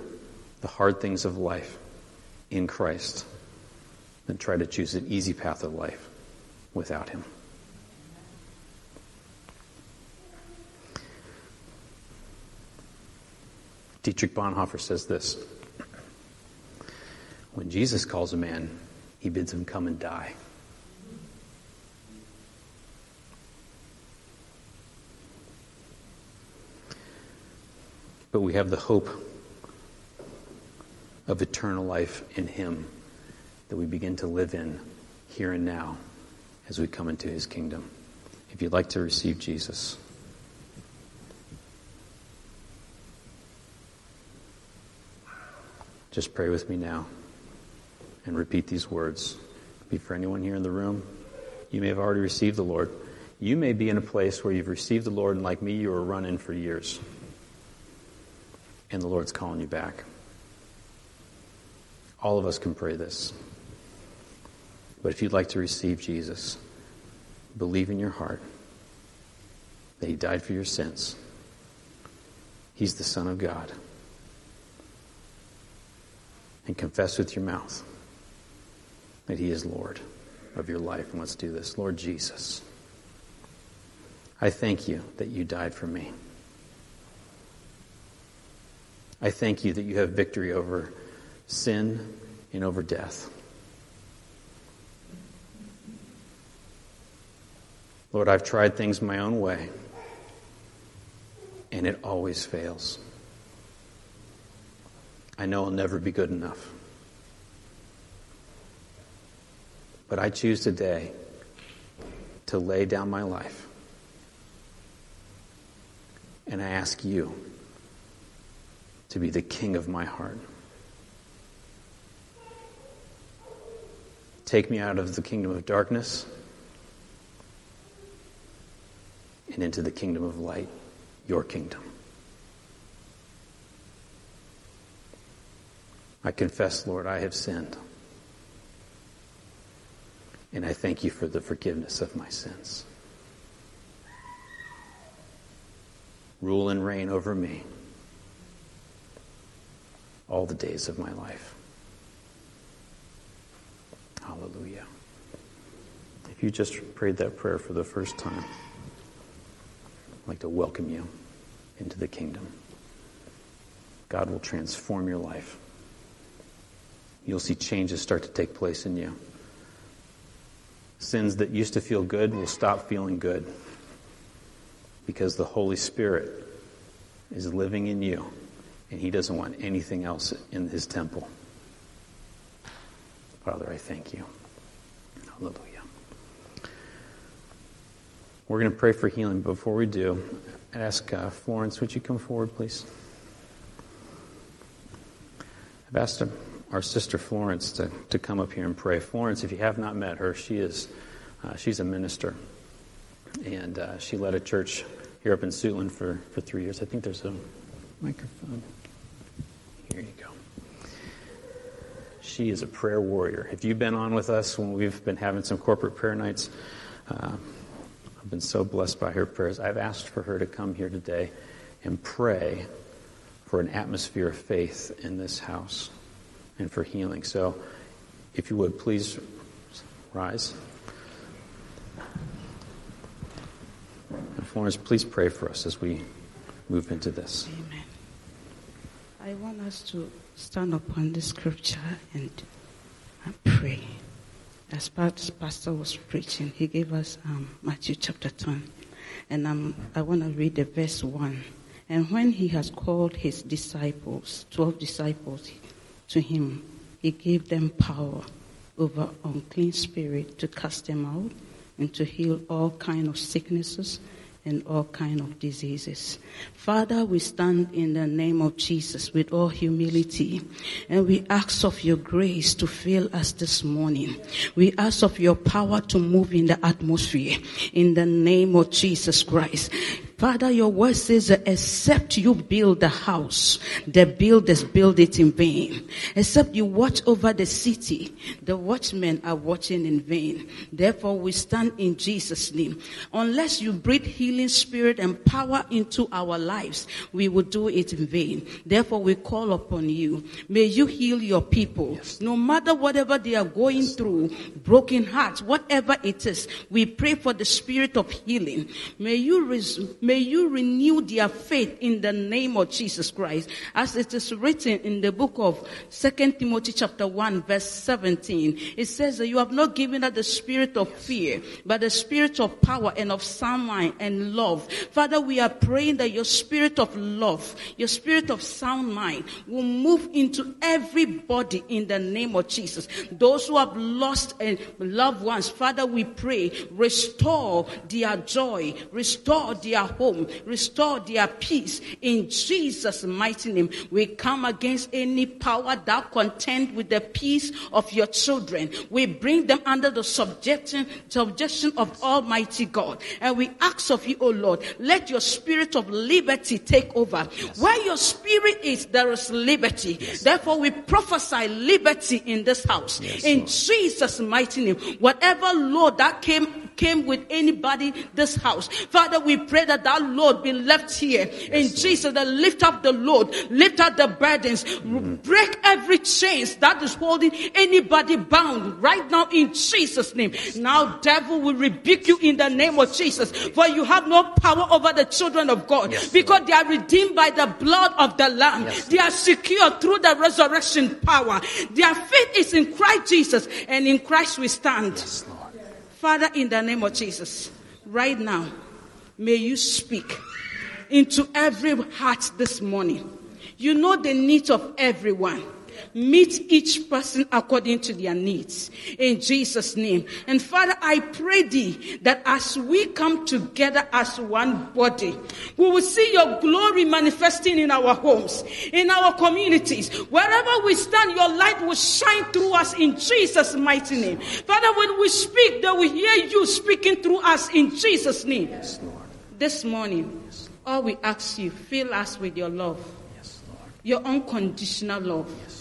the hard things of life in Christ than try to choose an easy path of life without him. Dietrich Bonhoeffer says this: when Jesus calls a man, he bids him come and die. But we have the hope of eternal life in him that we begin to live in here and now as we come into his kingdom. If you'd like to receive Jesus, just pray with me now and repeat these words. Be for anyone here in the room, you may have already received the Lord. You may be in a place where you've received the Lord, and like me, you were running for years. And the Lord's calling you back. All of us can pray this. But if you'd like to receive Jesus, believe in your heart that he died for your sins. He's the Son of God. And confess with your mouth that he is Lord of your life. And let's do this. Lord Jesus, I thank you that you died for me. I thank you that you have victory over sin and over death. Lord, I've tried things my own way, and it always fails. I know I'll never be good enough. But I choose today to lay down my life. And I ask you to be the king of my heart. Take me out of the kingdom of darkness and into the kingdom of light, your kingdom. I confess, Lord, I have sinned. And I thank you for the forgiveness of my sins. Rule and reign over me all the days of my life. Hallelujah. If you just prayed that prayer for the first time, I'd like to welcome you into the kingdom. God will transform your life. You'll see changes start to take place in you. Sins that used to feel good will stop feeling good, because the Holy Spirit is living in you, and he doesn't want anything else in his temple. Father, I thank you. Hallelujah. We're going to pray for healing. Before we do, I'd ask Florence, would you come forward, please? I've asked our sister Florence to come up here and pray. Florence, if you have not met her, she's a minister. And she led a church here up in Suitland for 3 years. I think there's a microphone. Here you go. She is a prayer warrior. If you've been on with us when we've been having some corporate prayer nights, I've been so blessed by her prayers. I've asked for her to come here today and pray for an atmosphere of faith in this house and for healing. So if you would, please rise. And Florence, please pray for us as we move into this. Amen. I want us to stand upon the scripture and pray. As Pastor was preaching, he gave us Matthew chapter 10. And I want to read the verse 1. And when he has called his disciples, 12 disciples, to him, he gave them power over unclean spirit to cast them out and to heal all kind of sicknesses and all kind of diseases. Father, we stand in the name of Jesus with all humility, and we ask of your grace to fill us this morning. We ask of your power to move in the atmosphere in the name of Jesus Christ. Father, your word says that except you build the house, the builders build it in vain. Except you watch over the city, the watchmen are watching in vain. Therefore, we stand in Jesus' name. Unless you breathe healing spirit and power into our lives, we will do it in vain. Therefore, we call upon you. May you heal your people. Yes. No matter whatever they are going through, broken hearts, whatever it is, we pray for the spirit of healing. May you renew their faith in the name of Jesus Christ. As it is written in the book of 2 Timothy chapter 1 verse 17, it says that you have not given us the spirit of fear, but the spirit of power and of sound mind and love. Father, we are praying that your spirit of love, your spirit of sound mind will move into everybody in the name of Jesus. Those who have lost loved ones, Father, we pray, restore their joy, restore their home, restore their peace in Jesus' mighty name. We come against any power that contend with the peace of your children. We bring them under the subjection of Almighty God, and we ask of you, O Lord, let your spirit of liberty take over. Yes. Where your spirit is, there is liberty. Yes. Therefore, we prophesy liberty in this house. Yes, in Lord. Jesus' mighty name. Whatever load that came with anybody this house, Father, we pray that that load be left here. Yes, in Lord. Jesus, that lift up the load, lift up the burdens, break every chains that is holding anybody bound right now in Jesus' name. Now, devil, will rebuke you in the name of Jesus, for you have no power over the children of God. Yes, because Lord. They are redeemed by the blood of the Lamb. Yes, they are secured through the resurrection power. Their faith is in Christ Jesus, and in Christ we stand. Yes, Lord. Father, in the name of Jesus, right now, may you speak into every heart this morning. You know the needs of everyone. Meet each person according to their needs. In Jesus' name. And Father, I pray thee that as we come together as one body, we will see your glory manifesting in our homes, in our communities. Wherever we stand, your light will shine through us in Jesus' mighty name. Father, when we speak, they will hear you speaking through us in Jesus' name. Yes, Lord. This morning, yes, all we ask you, fill us with your love. Yes, Lord. Your unconditional love. Yes,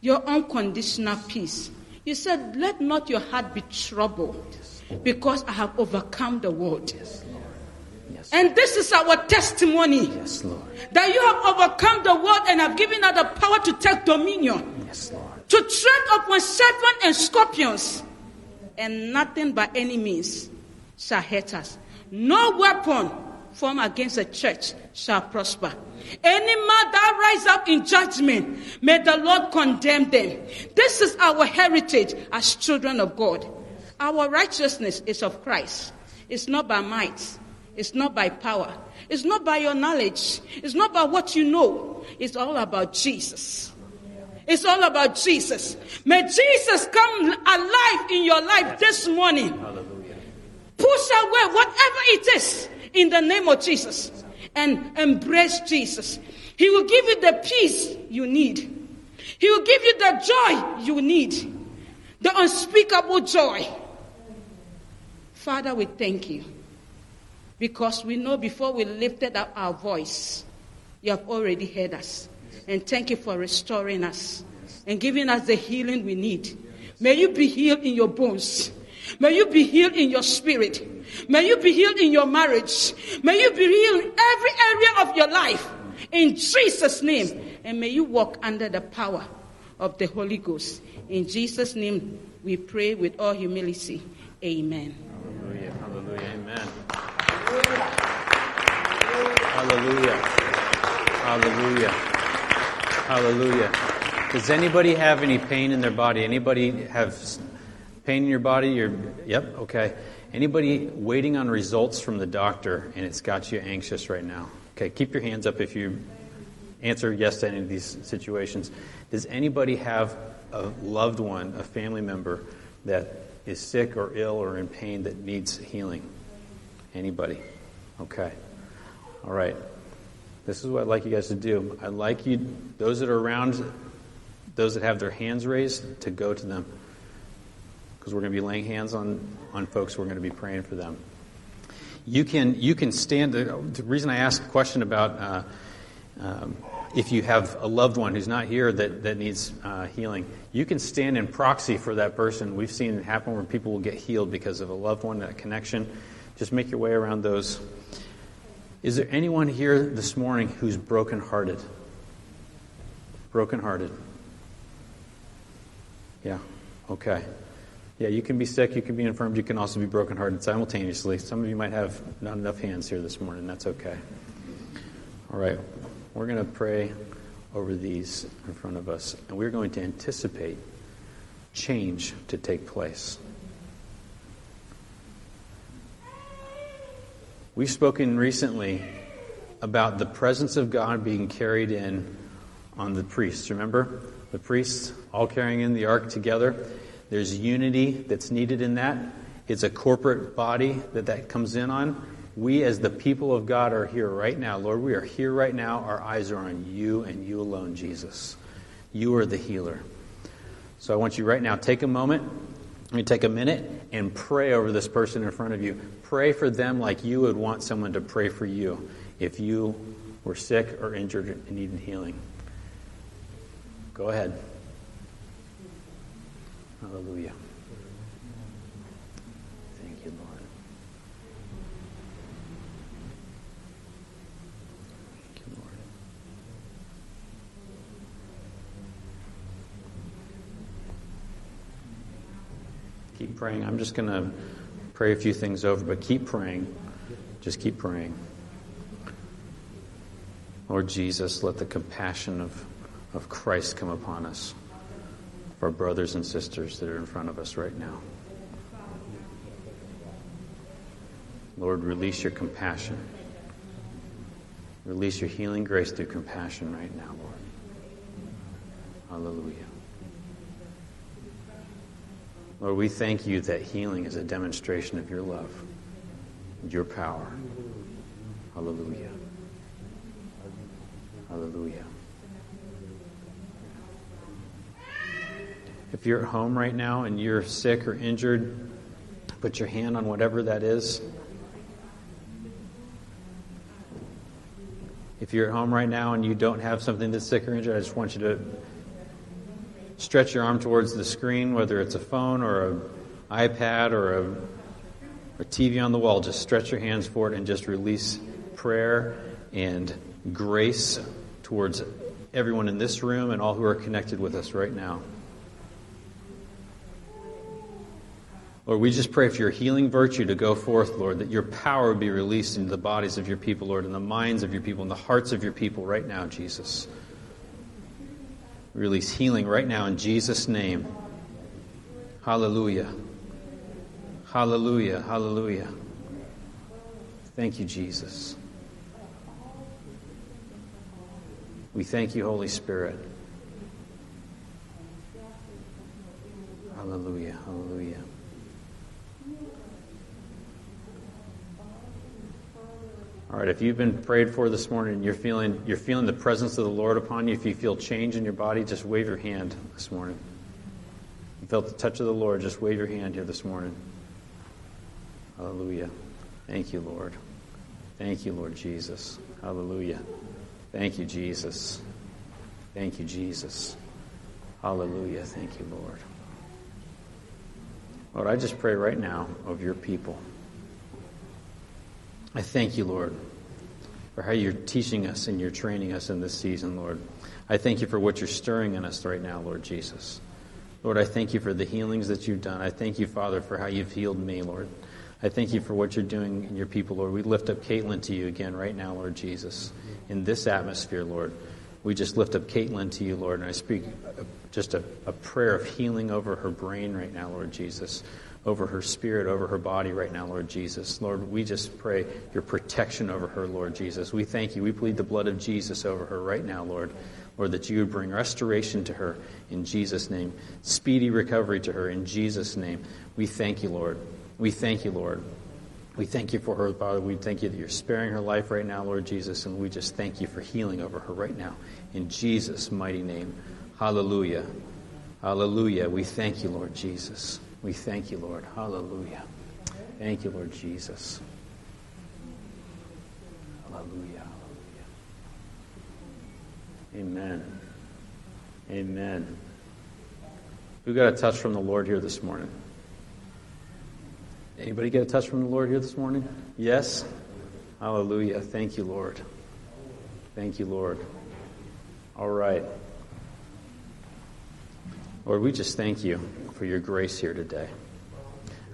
your unconditional peace. You said, let not your heart be troubled, because I have overcome the world. Yes, Lord. Yes. And this is our testimony. Yes, Lord. That you have overcome the world and have given us the power to take dominion. Yes, Lord. To tread upon serpent and scorpions, and nothing by any means shall hurt us. No weapon formed against the church shall prosper. Any man that rise up in judgment, may the Lord condemn them. This is our heritage as children of God. Our righteousness is of Christ. It's not by might. It's not by power. It's not by your knowledge. It's not by what you know. It's all about Jesus. It's all about Jesus. May Jesus come alive in your life this morning. Hallelujah. Push away whatever it is in the name of Jesus. And embrace Jesus. He will give you the peace you need. He will give you the joy you need. The unspeakable joy. Father, we thank you. Because we know before we lifted up our voice, you have already heard us. And thank you for restoring us and giving us the healing we need. May you be healed in your bones. May you be healed in your spirit. May you be healed in your marriage. May you be healed in every area of your life. In Jesus' name. And may you walk under the power of the Holy Ghost. In Jesus' name we pray with all humility. Amen. Hallelujah. Hallelujah. Amen. Hallelujah. Hallelujah. Hallelujah. Does anybody have any pain in their body? Anybody have pain in your body? Yep, okay. Anybody waiting on results from the doctor and it's got you anxious right now? Okay, keep your hands up if you answer yes to any of these situations. Does anybody have a loved one, a family member that is sick or ill or in pain that needs healing? Anybody? Okay. All right. This is what I'd like you guys to do. I'd like you, those that are around, those that have their hands raised, to go to them. Because we're going to be laying hands on folks. We're going to be praying for them. You can stand. The reason I asked a question about if you have a loved one who's not here that needs healing, you can stand in proxy for that person. We've seen it happen where people will get healed because of a loved one, that connection. Just make your way around those. Is there anyone here this morning who's brokenhearted? Brokenhearted. Yeah, okay. Yeah, you can be sick, you can be infirmed, you can also be brokenhearted simultaneously. Some of you might have not enough hands here this morning. That's okay. All right, we're going to pray over these in front of us, and we're going to anticipate change to take place. We've spoken recently about the presence of God being carried in on the priests. Remember? The priests all carrying in the ark together. There's unity that's needed in that. It's a corporate body that comes in on. We as the people of God are here right now. Lord, we are here right now. Our eyes are on you and you alone, Jesus. You are the healer. So I want you right now, take a moment. You take a minute and pray over this person in front of you. Pray for them like you would want someone to pray for you if you were sick or injured and needed healing. Go ahead. Hallelujah. Thank you, Lord. Thank you, Lord. Keep praying. I'm just going to pray a few things over, but keep praying. Just keep praying. Lord Jesus, let the compassion of Christ come upon us, for our brothers and sisters that are in front of us right now. Lord, release your compassion. Release your healing grace through compassion right now, Lord. Hallelujah. Lord, we thank you that healing is a demonstration of your love, your power. Hallelujah. Hallelujah. If you're at home right now and you're sick or injured, put your hand on whatever that is. If you're at home right now and you don't have something that's sick or injured, I just want you to stretch your arm towards the screen, whether it's a phone or an iPad or a TV on the wall. Just stretch your hands forward and just release prayer and grace towards everyone in this room and all who are connected with us right now. Lord, we just pray for your healing virtue to go forth, Lord, that your power be released into the bodies of your people, Lord, in the minds of your people, in the hearts of your people right now, Jesus. Release healing right now in Jesus' name. Hallelujah. Hallelujah. Hallelujah. Thank you, Jesus. We thank you, Holy Spirit. Hallelujah. Hallelujah. All right, if you've been prayed for this morning and you're feeling the presence of the Lord upon you, if you feel change in your body, just wave your hand this morning. If you felt the touch of the Lord, just wave your hand here this morning. Hallelujah. Thank you, Lord. Thank you, Lord Jesus. Hallelujah. Thank you, Jesus. Thank you, Jesus. Hallelujah. Thank you, Lord. Lord, I just pray right now of your people. I thank you, Lord, for how you're teaching us and you're training us in this season, Lord. I thank you for what you're stirring in us right now, Lord Jesus. Lord, I thank you for the healings that you've done. I thank you, Father, for how you've healed me, Lord. I thank you for what you're doing in your people, Lord. We lift up Caitlin to you again right now, Lord Jesus, in this atmosphere, Lord. We just lift up Caitlin to you, Lord, and I speak just a prayer of healing over her brain right now, Lord Jesus, over her spirit, over her body right now, Lord Jesus. Lord, we just pray your protection over her, Lord Jesus. We thank you. We plead the blood of Jesus over her right now, Lord. Lord, that you would bring restoration to her in Jesus' name, speedy recovery to her in Jesus' name. We thank you, Lord. We thank you, Lord. We thank you for her, Father. We thank you that you're sparing her life right now, Lord Jesus, and we just thank you for healing over her right now in Jesus' mighty name. Hallelujah. Hallelujah. We thank you, Lord Jesus. We thank you, Lord. Hallelujah. Thank you, Lord Jesus. Hallelujah. Hallelujah. Amen. Amen. Who got a touch from the Lord here this morning? Anybody get a touch from the Lord here this morning? Yes? Hallelujah. Thank you, Lord. Thank you, Lord. All right. Lord, we just thank you for your grace here today.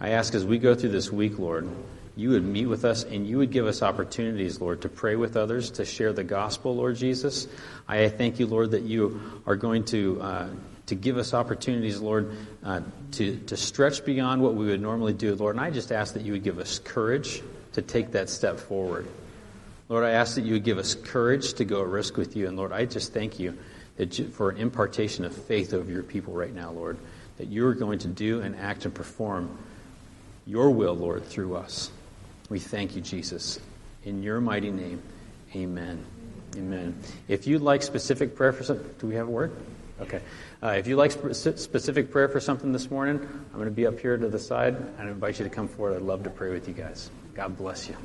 I ask as we go through this week, Lord, you would meet with us and you would give us opportunities, Lord, to pray with others, to share the gospel, Lord Jesus. I thank you, Lord, that you are going to give us opportunities, Lord, to stretch beyond what we would normally do, Lord. And I just ask that you would give us courage to take that step forward. Lord, I ask that you would give us courage to go at risk with you. And, Lord, I just thank you for an impartation of faith over your people right now, Lord, that you are going to do and act and perform your will, Lord, through us. We thank you, Jesus. In your mighty name, amen. Amen. If you'd like specific prayer for something, do we have a word? Okay. If you like specific prayer for something this morning, I'm going to be up here to the side and invite you to come forward. I'd love to pray with you guys. God bless you.